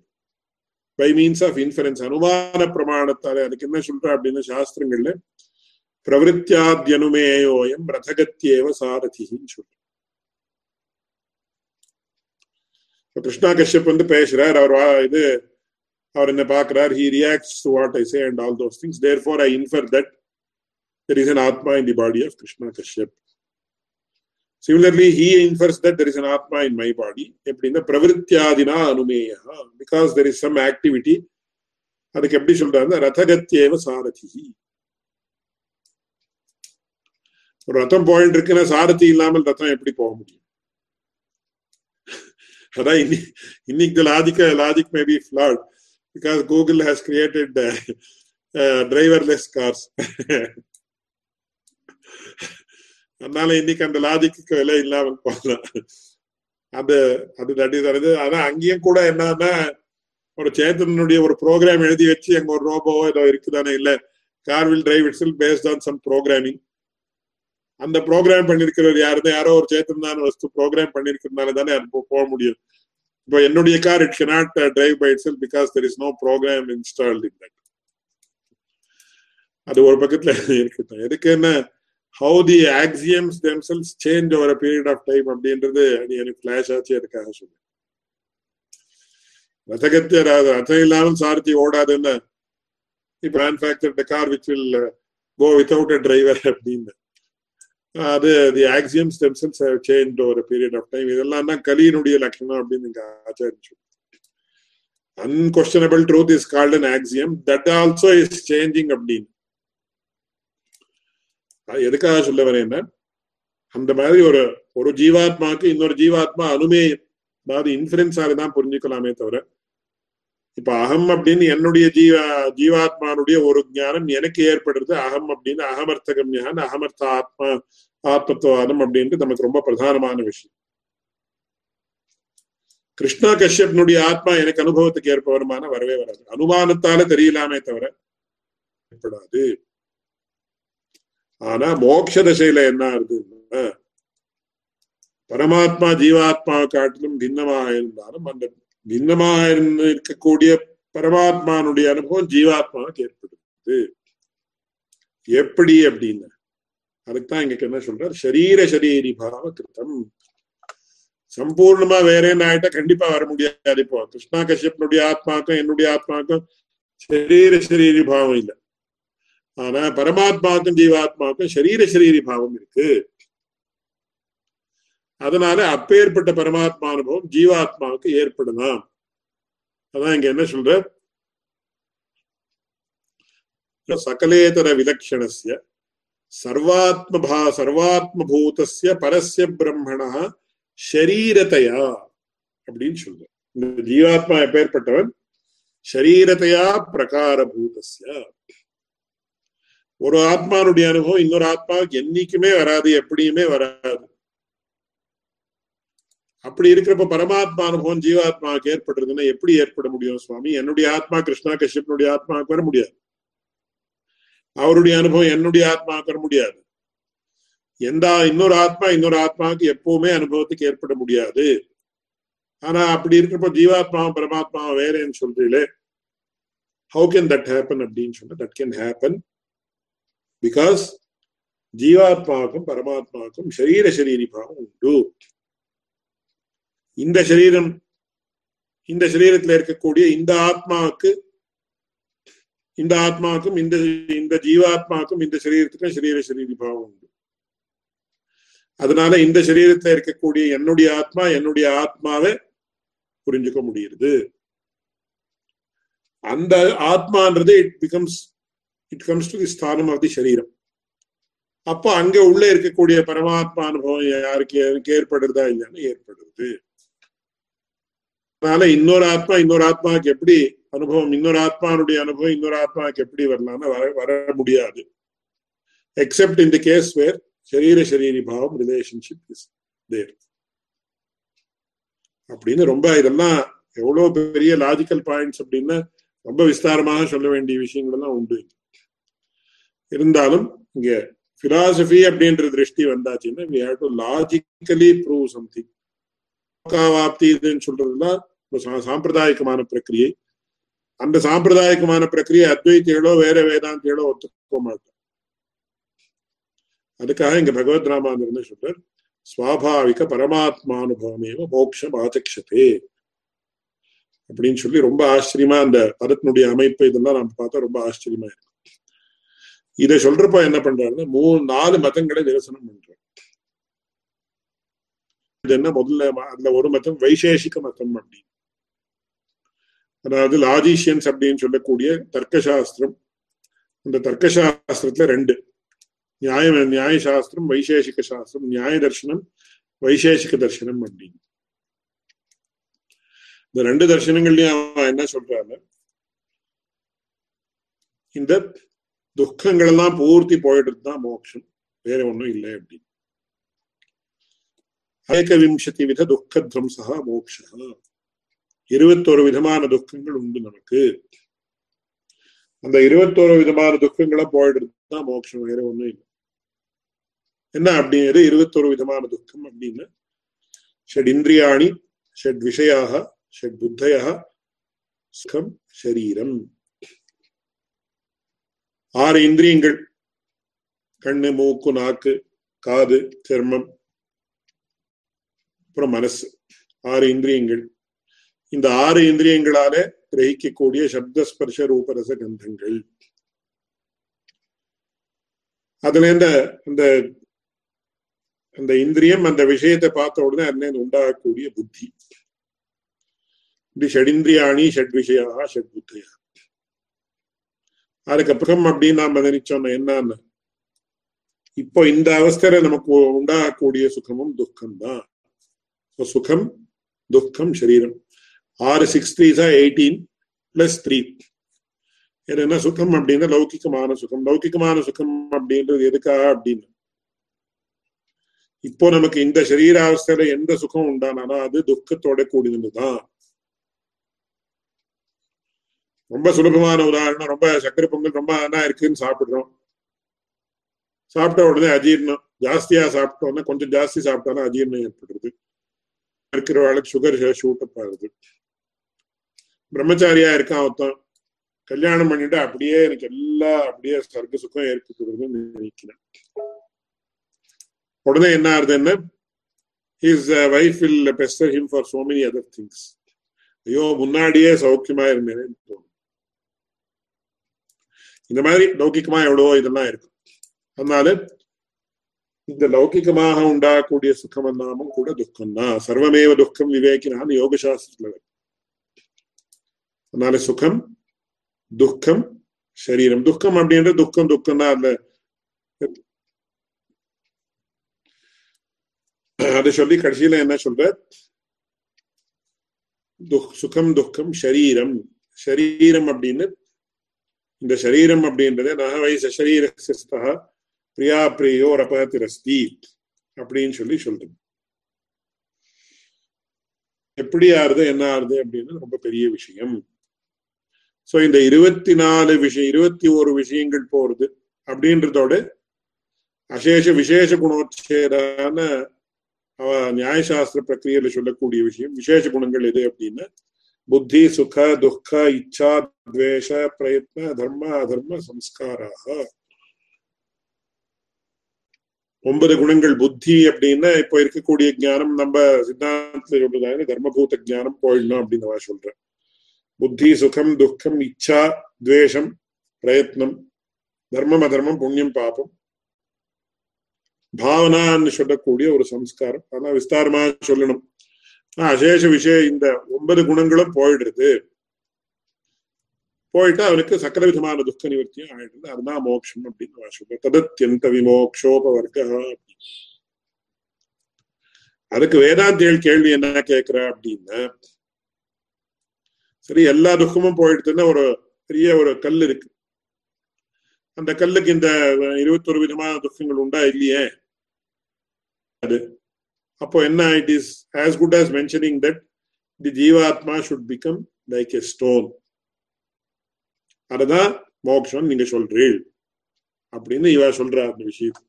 by means of inference, Anuvana Pramanatare, and the Kinna Shultra Abdina Shastra Mille, Pravritya Dhyanumeyo, and Brathagatyeva Sarathi in Shultra. So Krishna Kashyap and the Peshrar or in the Pakrar, he reacts to what I say and all those things. Therefore, I infer that there is an Atma in the body of Krishna Kashyap. Similarly, he infers that there is an Atma in my body. Because there is some activity. Ratham point Rikana Sarathi Lamal Ratham Epdi Pomudi. Innik the logic, logic may be flawed because Google has created uh, uh, driverless cars. Another Indic and the logic Kala Laval Pala. And the other that is Angian Kuda and Nana or Chetan or program Edichi or Robo or Rikudana. Car will drive itself based on some programming. And the program Pandirkar Yarde or Chetan was to program Pandirkana and perform. By a car, it cannot drive by itself because there is no program installed in that. Other bucket. How the axioms themselves change over a period of time of the end of the any flash at the Kahasu. Rathagatia Rathailamans are the order than the manufactured the car which will uh, go without a driver have been uh, the, the axioms themselves have changed over a period of time. Kalin Udia Lakshana have been in Kacha. unquestionable truth is called an axiom. That also is changing abdeen. எதுக்காக சொல்ல வரேன் என்ன அந்த மாதிரி ஒரு ஒரு ஜீவாத்மாக்கு இன்னொரு ஜீவாத்மா அனுமேயம் அதாவது இன்ஃபரன்ஸால தான் புரிஞ்சுக்கலாமே தவிர இப்ப அகம் அப்படின்னு என்னுடைய ஜீவா ஜீவாத்மானுடைய ஒரு ஞானம் எனக்கு ஏற்படுறது அகம் அப்படின்னு அகமர்த்தகம் ஞானம் அகமர்த்த ஆத்மா ஆத்மத்துவாதம் அப்படின்றது நமக்கு ரொம்ப பிரதானமான விஷயம் கிருஷ்ணா கஷ்யப்னுடைய ஆத்மா எனக்கு அனுபவத்துக்கு ஏற்ப வருமான வரவே வராது அனுமானத்தால தெரியலாமே தவிர ஏற்படாது ஆனா மோட்ச தசையில என்ன ஆகுதுன்னா பரமாத்மா ஜீவாத்மாவை காட்டிலும் பின்னமாக இருந்தாலும் அந்த பின்னமாக இருக்கக்கூடிய பரமாத்மானுடைய அனுபவம் ஜீவாத்மாவுக்கு ஏற்படுது எப்படி அப்படின்னு அதுக்குதான் இங்க என்ன சொல்றாரு சரீர சரீரி பாவ கிருத்தம் சம்பூர்ணமா வேற என்ன ஆயிட்டா கண்டிப்பா வர முடியாது இப்போ கிருஷ்ணா கஷ்யப்னுடைய ஆத்மாக்கும் என்னுடைய ஆத்மாக்கும் சரீர சரீரி பாவம் இல்லை ஆனா பரமாத்மாவுக்கும் ஜீவாத்மாவுக்கும் சரீர சரீரி பாவம் இருக்கு அதனால அப்பேற்பட்ட பரமாத்மா அனுபவம் ஜீவாத்மாவுக்கு ஏற்படலாம் அதான் இங்க என்ன சொல்ற சகலேதர விலக்ஷணஸ்ய சர்வாத்மபா சர்வாத்மபூதஸ்ய பரஸ்ய பிரம்மணா ஷரீரதையா அப்படின்னு சொல்ற இந்த ஜீவாத்மா எப்பேற்பட்டவன் ஷரீரதையா பிரகாரபூதஸ்ய ஒரு ஆத்மானுடைய அனுபவம் இன்னொரு ஆத்மாவுக்கு என்னைக்குமே வராது எப்படியுமே வராது அப்படி இருக்கிறப்ப பரமாத்மா அனுபவம் ஜீவாத்மாவுக்கு ஏற்படுறதுன்னா எப்படி ஏற்பட முடியும் சுவாமி என்னுடைய ஆத்மா கிருஷ்ணா கஷ்யப்னுடைய ஆத்மாவுக்கு வர முடியாது அவருடைய அனுபவம் என்னுடைய ஆத்மாவுக்கு வர முடியாது எந்த இன்னொரு ஆத்மா இன்னொரு ஆத்மாவுக்கு எப்பவுமே அனுபவத்துக்கு ஏற்பட முடியாது ஆனா அப்படி இருக்கிறப்ப ஜீவாத்மாவும் பரமாத்மாவும் வேறேன்னு சொல்றீங்களே ஹவு கேன் தட் ஹேப்பன் அப்படின்னு சொன்னா தட் கேன் ஹேப்பன் பிகாஸ் ஜீவாத்மாவுக்கும் பரமாத்மாவுக்கும் சரீர சரீரி பாவம் உண்டு இந்த சரீரம் இந்த சரீரத்துல இருக்கக்கூடிய இந்த ஆத்மாவுக்கு இந்த ஆத்மாவுக்கும் இந்த இந்த ஜீவாத்மாவுக்கும் இந்த சரீரத்துக்கும் சரீர சரீரி பாவம் உண்டு அதனால இந்த சரீரத்துல இருக்கக்கூடிய என்னுடைய ஆத்மா என்னுடைய ஆத்மாவை புரிஞ்சுக்க முடியுது அந்த ஆத்மான்றது it becomes it comes to the ஸ்தானம் ஆஃப் தி சரீரம் அப்ப அங்க உள்ள இருக்கக்கூடிய பரமாத்மா அனுபவம் யாருக்கு எனக்கு ஏற்படுறதா இல்லைன்னு ஏற்படுறது அதனால இன்னொரு ஆத்மா இன்னொரு ஆத்மாவுக்கு எப்படி அனுபவம் இன்னொரு ஆத்மானுடைய அனுபவம் இன்னொரு ஆத்மாவுக்கு எப்படி வரலாம்னு வர வர முடியாது எக்ஸப்ட் இன் தி கேஸ் வேர் சரீர சரீரி பாவம் ரிலேஷன்ஷிப் இஸ் தேர் அப்படின்னு ரொம்ப இதெல்லாம் எவ்வளவு பெரிய லாஜிக்கல் பாயிண்ட்ஸ் அப்படின்னு ரொம்ப விஸ்தாரமாக சொல்ல வேண்டிய விஷயங்கள் எல்லாம் உண்டு இருந்தாலும் இங்க பிலாசபி அப்படின்ற திருஷ்டி வந்தாச்சுன்னா we have to logically prove something லோகாவாப்தி இதுன்னு சொல்றதுலாம் சாம்பிரதாயிகமான பிரக்கிரியை அந்த சாம்பிரதாயிகமான பிரக்கிரியை அத்வைத்திகளோ வேற வேதாந்திகளோ ஒத்துக்க மாட்டோம் அதுக்காக இங்க பகவத் ராமாந்திரன்னு சொல்றார் சுவாபாவிக பரமாத்மானுபவமேவ மோக்ஷம் ஆச்சக்ஷதே அப்படின்னு சொல்லி ரொம்ப ஆச்சரியமா அந்த பதத்தினுடைய அமைப்பு இதெல்லாம் நம்ம பார்த்தா ரொம்ப ஆச்சரியமா இருக்கு இதை சொல்றப்ப என்ன பண்றாருன்னா மூணு நாலு மதங்களை நிரசனம் பண்றாரு இது என்ன முதல்ல அதுல ஒரு மதம் வைசேஷிக மதம் அப்படின்னு அதாவது லாஜிஷியன்ஸ் அப்படின்னு சொல்லக்கூடிய தர்க்கசாஸ்திரம் அந்த தர்க்கசாஸ்திரத்துல ரெண்டு நியாயம் நியாயசாஸ்திரம் வைசேஷிக சாஸ்திரம் நியாய தர்சனம் வைசேஷிக தர்சனம் அப்படின்னு இந்த ரெண்டு தர்சனங்கள்லயும் அவன் என்ன சொல்றாங்க இந்த துக்கங்கள் எல்லாம் பூர்த்தி போயிடுறது தான் மோட்சம் வேற ஒன்றும் இல்லை அப்படின்னு ஏகவிம்சதி வித துக்கத்வம்சா மோட்சா இருபத்தோரு விதமான துக்கங்கள் உண்டு நமக்கு அந்த இருபத்தோரு விதமான துக்கங்களை போயிடுறது தான் மோட்சம் வேற ஒன்றும் இல்லை என்ன அப்படிங்கிறது இருபத்தோரு விதமான துக்கம் அப்படின்னு ஷட் இந்திரியாணி ஷட் விஷயாக ஷட் புத்தயா சுகம் சரீரம் ஆறு இந்திரியங்கள் கண்ணு மூக்கு நாக்கு காது சர்மம் அப்புறம் மனசு ஆறு இந்திரியங்கள் இந்த ஆறு இந்திரியங்களால கிரகிக்கக்கூடிய சப்தஸ்பர்ஷ ரூபரச கந்தங்கள் அதுல அந்த அந்த இந்திரியம் அந்த விஷயத்தை பார்த்த உடனே அதுல உண்டாகக்கூடிய புத்தி இப்படி ஷடிந்திரியாணி ஷட்விஷயா ஷட்புத்தையா. அதுக்கப்புறம் அப்படின்னு நாம நினைச்சோம்னா என்னன்னு, இப்போ இந்த அவஸ்தையில நமக்கு உண்டாகக்கூடிய சுகமும் துக்கம்தான். சுகம் துக்கம் சரீரம் ஆறு சிக்ஸ் த்ரீ தான் எயிட்டீன் பிளஸ் த்ரீ. ஏன்னா சுகம் அப்படின்னா லௌகிகமான சுகம். லௌகிகமான சுகம் அப்படின்றது எதுக்காக அப்படின்னு, இப்போ நமக்கு இந்த சரீராவஸ்தையில எந்த சுகம் உண்டானா அது துக்கத்தோட கூடினதுதான். ரொம்ப சுலபமான உதாரணம், ரொம்ப சக்கரை பொங்கல் ரொம்ப நல்லா இருக்குன்னு சாப்பிடுறோம். சாப்பிட்ட உடனே அஜீர்ணம், ஜாஸ்தியா சாப்பிட்டோம்னா கொஞ்சம் ஜாஸ்தி சாப்பிட்டாலும் அஜீர்ணம் ஏற்படுறது, இருக்கிறவளுக்கு சுகர் ஷூட்டப் ஆகுது. பிரம்மச்சாரியா இருக்கான் ஒருத்தன், கல்யாணம் பண்ணிட்டு அப்படியே எனக்கு எல்லா அப்படியே சர்க்க சுகம் ஏற்பட்டுக்கிறதுன்னு நினைக்கிறேன். உடனே என்ன ஆகுதுன்னு, his wife will pester him for so many other things. ஐயோ முன்னாடியே சௌக்கியமா இருந்தேன்னு தோணும். இந்த மாதிரி லௌகிகமா எவ்வளவோ இதெல்லாம் இருக்கு. அதனால இந்த லௌகிகமாக உண்டாகக்கூடிய சுகம் எல்லாமும் கூட துக்கம் தான். சர்வமேவ துக்கம் விவேகினான்னு யோக சாஸ்திரத்துல. அதனால சுகம் துக்கம் சரீரம். துக்கம் அப்படின்ற துக்கம் துக்கம் தான். அதுல அதை சொல்லி கடைசியில என்ன சொல்ற, துக் சுகம் துக்கம் ஷரீரம். ஷரீரம் அப்படின்னு இந்த ஷரீரம் அப்படின்றது நக வயச ஷரீரஸ்தா பிரியா பிரியோ ரபத்திரஸ்தி அப்படின்னு சொல்லி சொல்றது. எப்படி ஆறுது என்ன ஆறுது அப்படின்னு ரொம்ப பெரிய விஷயம். சோ இந்த இருபத்தி நாலு விஷயம் இருபத்தி ஓரு விஷயங்கள் போறது அப்படின்றதோட அசேஷ விசேஷ குணோச்சேதான அவ நியாயசாஸ்திர பிரக்ரியையில சொல்லக்கூடிய விஷயம். விசேஷ குணங்கள் எது அப்படின்னா புத்தி சுக துக்க இச்சா துவேஷ பிரயத்ன தர்ம அதர்ம சம்ஸ்காராக. ஒன்பது குணங்கள். புத்தி அப்படின்னா இப்ப இருக்கக்கூடிய ஞானம் நம்ம சித்தாந்தத்துல சொல்றதாங்க தர்மபூத ஜானம் போயிடணும் அப்படின்னு நான் சொல்றேன். புத்தி சுகம் துக்கம் இச்சா துவேஷம் பிரயத்னம் தர்மம் அதர்மம் புண்ணியம் பாபம் பாவனான்னு சொல்லக்கூடிய ஒரு சம்ஸ்காரம். ஆனா விஸ்தாரமா சொல்லணும், அசேஷ விஷயம் இந்த ஒன்பது குணங்களும் போயிடுறது. போயிட்டா அவனுக்கு சக்கர விதமான துக்க நிவர்த்தியும் ஆயிடுறது. அதுதான் மோட்சம் அப்படின்னு சொல்றேன். ததத்யந்த விமோக்ஷோபவர்க. அதுக்கு வேதாந்திகள் கேள்வி என்ன கேட்கிறா அப்படின்னா, சரி எல்லா துக்கமும் போயிடுதுன்னா ஒரு பெரிய ஒரு கல் இருக்கு, அந்த கல்லுக்கு இந்த இருபத்தொரு விதமான துக்கங்கள் உண்டா இல்லையே? அது அப்போ என்ன, it is as good as mentioning that the ஜீவாத்மா should become like a stone. அதுதான் மோக்ஷம் நீங்க சொல்றீள் அப்படின்னு இவா சொல்றா அந்த விஷயத்து.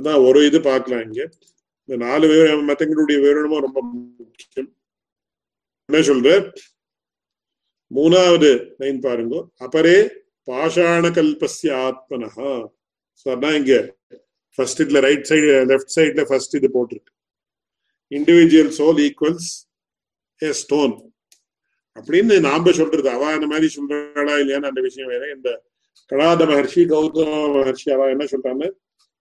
அதான் ஒரு இது பார்க்கலாம். இங்க இந்த நாலு மதங்களுடைய விவரணமும் ரொம்ப முக்கியம். என்ன சொல்ற, மூணாவது லைன் பாருங்க, அபரே பாஷாண கல்பஸ்ய ஆத்மனஹா. சோ அதான் இங்க ஃபர்ஸ்ட் இதுல ரைட் சைடு லெஃப்ட் சைட்ல ஃபர்ஸ்ட் இது போட்டிருக்கு, individual soul equals a stone அப்படின்னு நாம சொல்றது. அவ அந்த மாதிரி சொல்றாளா இல்லையான்னு அந்த விஷயம் வேற. இந்த கடாத மகர்ஷி கௌதம மகர்ஷி அவ என்ன சொல்றாங்க,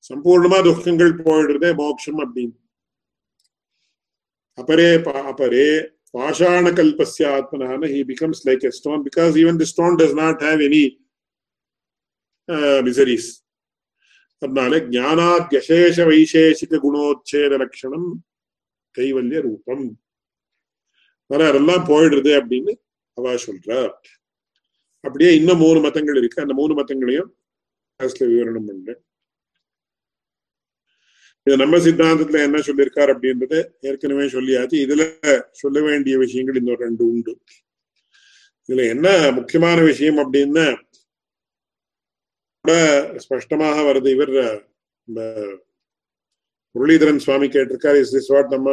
சம்பூர்ணமா துக்கங்கள் போயிடுறதே மோட்சம் அப்படின்னு. அபரே அபரே பாஷாண கல்பஸ்ய ஆத்மனஹா, he becomes like a stone because even the stone does not have any miseries. அதனால ஞானாத்யசேஷ வைசேஷிக குணோச்சேத லட்சணம் கைவல்ய ரூபம், அதனால அதெல்லாம் போயிடுறது அப்படின்னு அவ சொல்றா. அப்படியே இன்னும் மூணு மதங்கள் இருக்கு, அந்த மூணு மதங்களையும் விவரணம் பண்றேன். இது நம்ம சித்தாந்தத்துல என்ன சொல்லியிருக்காரு அப்படின்றத ஏற்கனவே சொல்லியாச்சு. இதுல சொல்ல வேண்டிய விஷயங்கள் இன்னொரு ரெண்டு உண்டு. இதுல என்ன முக்கியமான விஷயம் அப்படின்னா கூட ஸ்பஷ்டமாக வருது. இவர் முரளிதரன் சுவாமி கேட்டிருக்கார், இஸ்வாட் நம்ம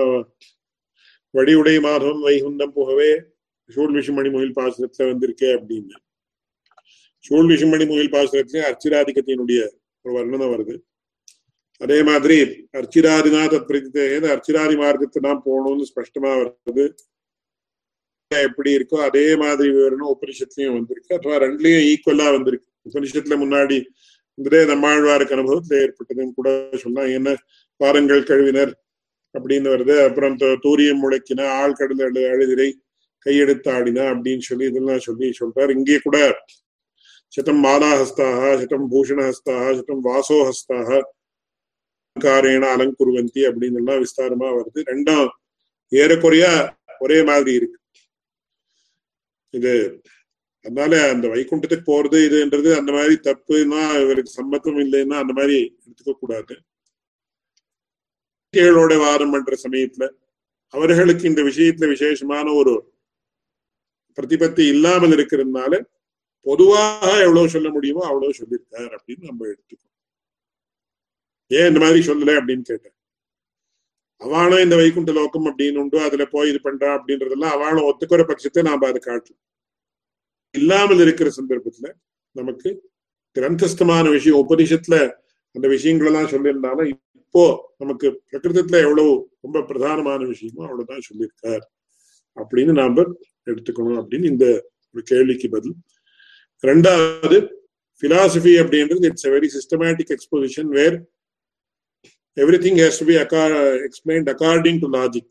வடிவுடை மாதவம் வைகுந்தம் புகவே சூழ் விஷுமணி முகில் பாசுரத்துல வந்திருக்கே அப்படின்னு. சூழ் விஷுமணி முகில் பாசுரத்திலே அர்ச்சிராதிகத்தினுடைய ஒரு வர்ணனை வருது. அதே மாதிரி அர்ச்சிராதினா தற்பிரதித்தே, அர்ச்சிராதி மார்க்கத்தை தான் போகணும்னு ஸ்பஷ்டமா வருது. எப்படி இருக்கோ அதே மாதிரி விவரணம் உபனிஷத்துலயும் வந்திருக்கு, அப்புறம் ரெண்டுலயும் ஈக்குவலா வந்திருக்கு. உபனிஷத்துல முன்னாடி வந்துட்டே நம்மாழ்வாருக்கு அனுபவத்துல ஏற்பட்டதுன்னு கூட சொல்லலாம். என்ன பாருங்கள் கழுவினர் அப்படின்னு வருது, அப்புறம் தூரியம் முளைக்கின ஆழ்கடல் அழுதிரை கையெடுத்தாடினா அப்படின்னு சொல்லி இதெல்லாம் சொல்லி சொல்றார். இங்கே கூட சதம் மாலாஹஸ்தாக, சதம் பூஷணஹஸ்தாக, சதம் வாசோஹஸ்தாக அலங்காரேன அலங்குருவந்தி அப்படின்னு எல்லாம் விஸ்தாரமா வருது. ரெண்டும் ஏறக்குறைய ஒரே மாதிரி இருக்கு இது. அதனால அந்த வைகுண்டத்துக்கு போறது இதுன்றது அந்த மாதிரி தப்புன்னா இவருக்கு சம்மதம் இல்லைன்னா அந்த மாதிரி எடுத்துக்க கூடாது. ஏழோட வாரம் பண்ற சமயத்துல அவர்களுக்கு இந்த விஷயத்துல விசேஷமான ஒரு பிரதிபத்தி இல்லாமல் இருக்கிறதுனால பொதுவாக எவ்வளவு சொல்ல முடியுமோ அவ்வளவு சொல்லியிருக்கார் அப்படின்னு நம்ம எடுத்துக்கணும். ஏன் இந்த மாதிரி சொல்லலை அப்படின்னு கேட்டேன். அவளும் இந்த வைகுண்ட லோக்கம் அப்படின்னு உண்டு, அதுல போய் இது பண்றான் அப்படின்றதெல்லாம் அவளும் ஒத்துக்கிற பட்சத்தை நாம அது காட்டலாம். இல்லாமல் இருக்கிற சந்தர்ப்பத்துல நமக்கு கிரந்தஸ்தமான விஷயம் உபனிஷத்துல அந்த விஷயங்கள் எல்லாம் சொல்லியிருந்தாலும் இப்போ நமக்கு பிரகிருதத்துல எவ்வளவு ரொம்ப பிரதானமான விஷயமோ அவ்வளவுதான் சொல்லியிருக்கார் அப்படின்னு நாம எடுத்துக்கணும் அப்படின்னு இந்த ஒரு கேள்விக்கு பதில். ரெண்டாவது, பிலாசபி அப்படின்றது it's a very systematic exposition where everything has to be acca- explained according to logic.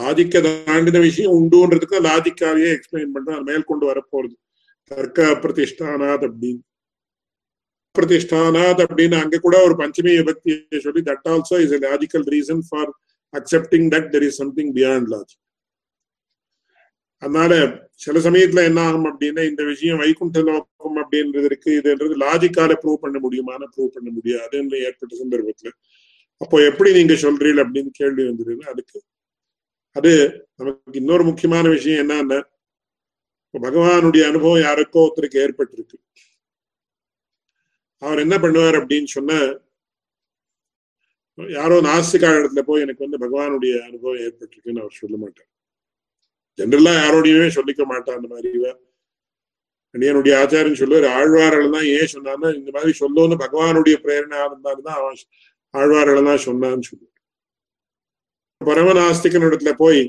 Logic தாண்டின விஷயம் உண்டுன்றதுக்கு லாஜிக்காவே எக்ஸ்பிளைன் பண்றோம், அது மேற்கொண்டு வரப்போறது தர்க்க பிரதிஷ்டானாத் அப்படின்னு. பிரதிஷ்டானாத் அப்படின்னு அங்க கூட ஒரு பஞ்சமி விபத்தியை சொல்லி that also is a logical reason for accepting that there is something beyond logic. அதனால சில சமயத்துல என்ன ஆகும் அப்படின்னா இந்த விஷயம் வைகுண்ட லோகம் அப்படின்றது இருக்கு, இதுன்றது லாஜிக்கால ப்ரூவ் பண்ண முடியுமான ப்ரூவ் பண்ண முடியாதுன்னு ஏற்பட்ட சந்தர்ப்பத்துல அப்போ எப்படி நீங்க சொல்றீங்க அப்படின்னு கேள்வி வந்துருங்க. அதுக்கு அது நமக்கு இன்னொரு முக்கியமான விஷயம் என்னன்னா, இப்போ பகவானுடைய அனுபவம் யாருக்கோ ஒருத்தருக்கு ஏற்பட்டிருக்கு. அவர் என்ன பண்ணுவார் அப்படின்னு சொன்னா, யாரோ நாஸ்திகா இடத்துல போய் எனக்கு வந்து பகவானுடைய அனுபவம் ஏற்பட்டிருக்குன்னு அவர் சொல்ல மாட்டார். ஜென்ரலா யாரோடையுமே சொல்லிக்க மாட்டான் அந்த மாதிரி. என்னுடைய ஆச்சாரியன்னு சொல்லுவார், ஆழ்வார்கள் தான் ஏன் சொன்னான்னா இந்த மாதிரி சொல்லணும்னு பகவானுடைய பிரேரணா இருந்தாருன்னா அவன் ஆழ்வார்கள் தான் சொன்னான்னு சொல்லுவார். பரமநாஸ்திகன் இடத்துல போய்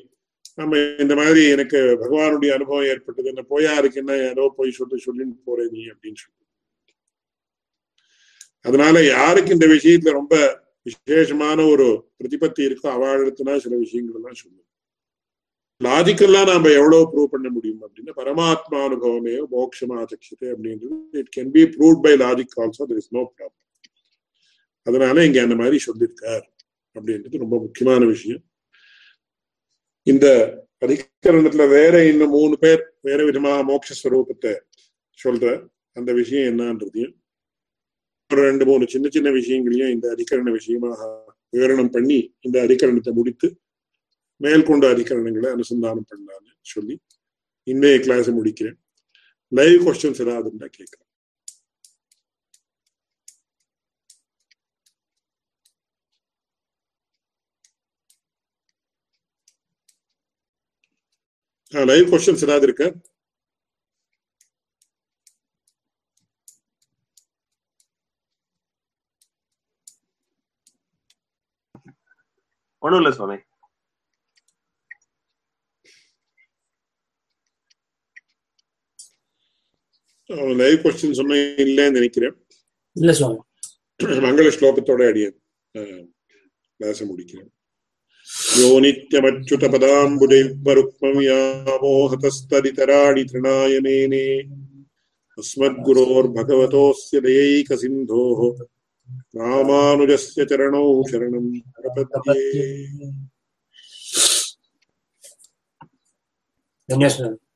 நம்ம இந்த மாதிரி எனக்கு பகவானுடைய அனுபவம் ஏற்பட்டது, என்ன போயா இருக்கு, என்ன யாரோ போய் சொல்லி சொல்லின்னு போறேன் நீ அப்படின்னு சொல்லுவார். அதனால யாருக்கு இந்த விஷயத்துல ரொம்ப விசேஷமான ஒரு பிரதிபத்தி இருக்கோ அவளுத்துனா சில விஷயங்கள் எல்லாம் சொல்லுவோம். லாஜிக்கெல்லாம் நாம எவ்வளவு ப்ரூவ் பண்ண முடியும் அப்படின்னா பரமாத்மா அனுபவமே மோட்சமாச்சக்ஷதே அப்படின்றது it can be proved by logic also, there is no problem. அதனால இங்க அந்த மாதிரி சொல்லியிருக்கார் அப்படின்றது ரொம்ப முக்கியமான விஷயம். இந்த அதிகரணத்துல வேற இன்னும் மூணு பேர் வேற விதமா மோட்சஸ்வரூபத்தை சொல்ற அந்த விஷயம் என்னன்றதையும் ஒரு ரெண்டு மூணு சின்ன சின்ன விஷயங்களையும் இந்த அதிகரண விஷயமாக விவரணம் பண்ணி இந்த அதிகரணத்தை முடித்து மேற்கொண்ட அதிகரணங்களை அனுசந்தானம் பண்ணலான்னு சொல்லி இன்னைய கிளாஸ் முடிக்கிறேன். லைவ் கொஸ்டின்ஸ் ஏதாவது இருந்தா கேட்கலாம். லைவ் கொஸ்டின்ஸ் ஏதாவது இருக்க? ஒண்ணும் இல்ல சுவாமி. லைவ் கொஸ்டின் சொன்ன இல்லைன்னு நினைக்கிறேன். இல்ல சுவாமி. மங்கள ஸ்லோகத்தோட அடிய கிளாஸ் முடிக்கிறேன். யோ நித்யமச்சுத பதாம்புஜைர்வருக்மம் யாமோஹதஸ்தரிதராணி த்ரிணாயனேனே அஸ்மத்குரோர் பகவதோஸ்ய தயைக சிந்தோஹ ராமானுஜஸ்ய சரணோ சரணம் பிரபத்யே.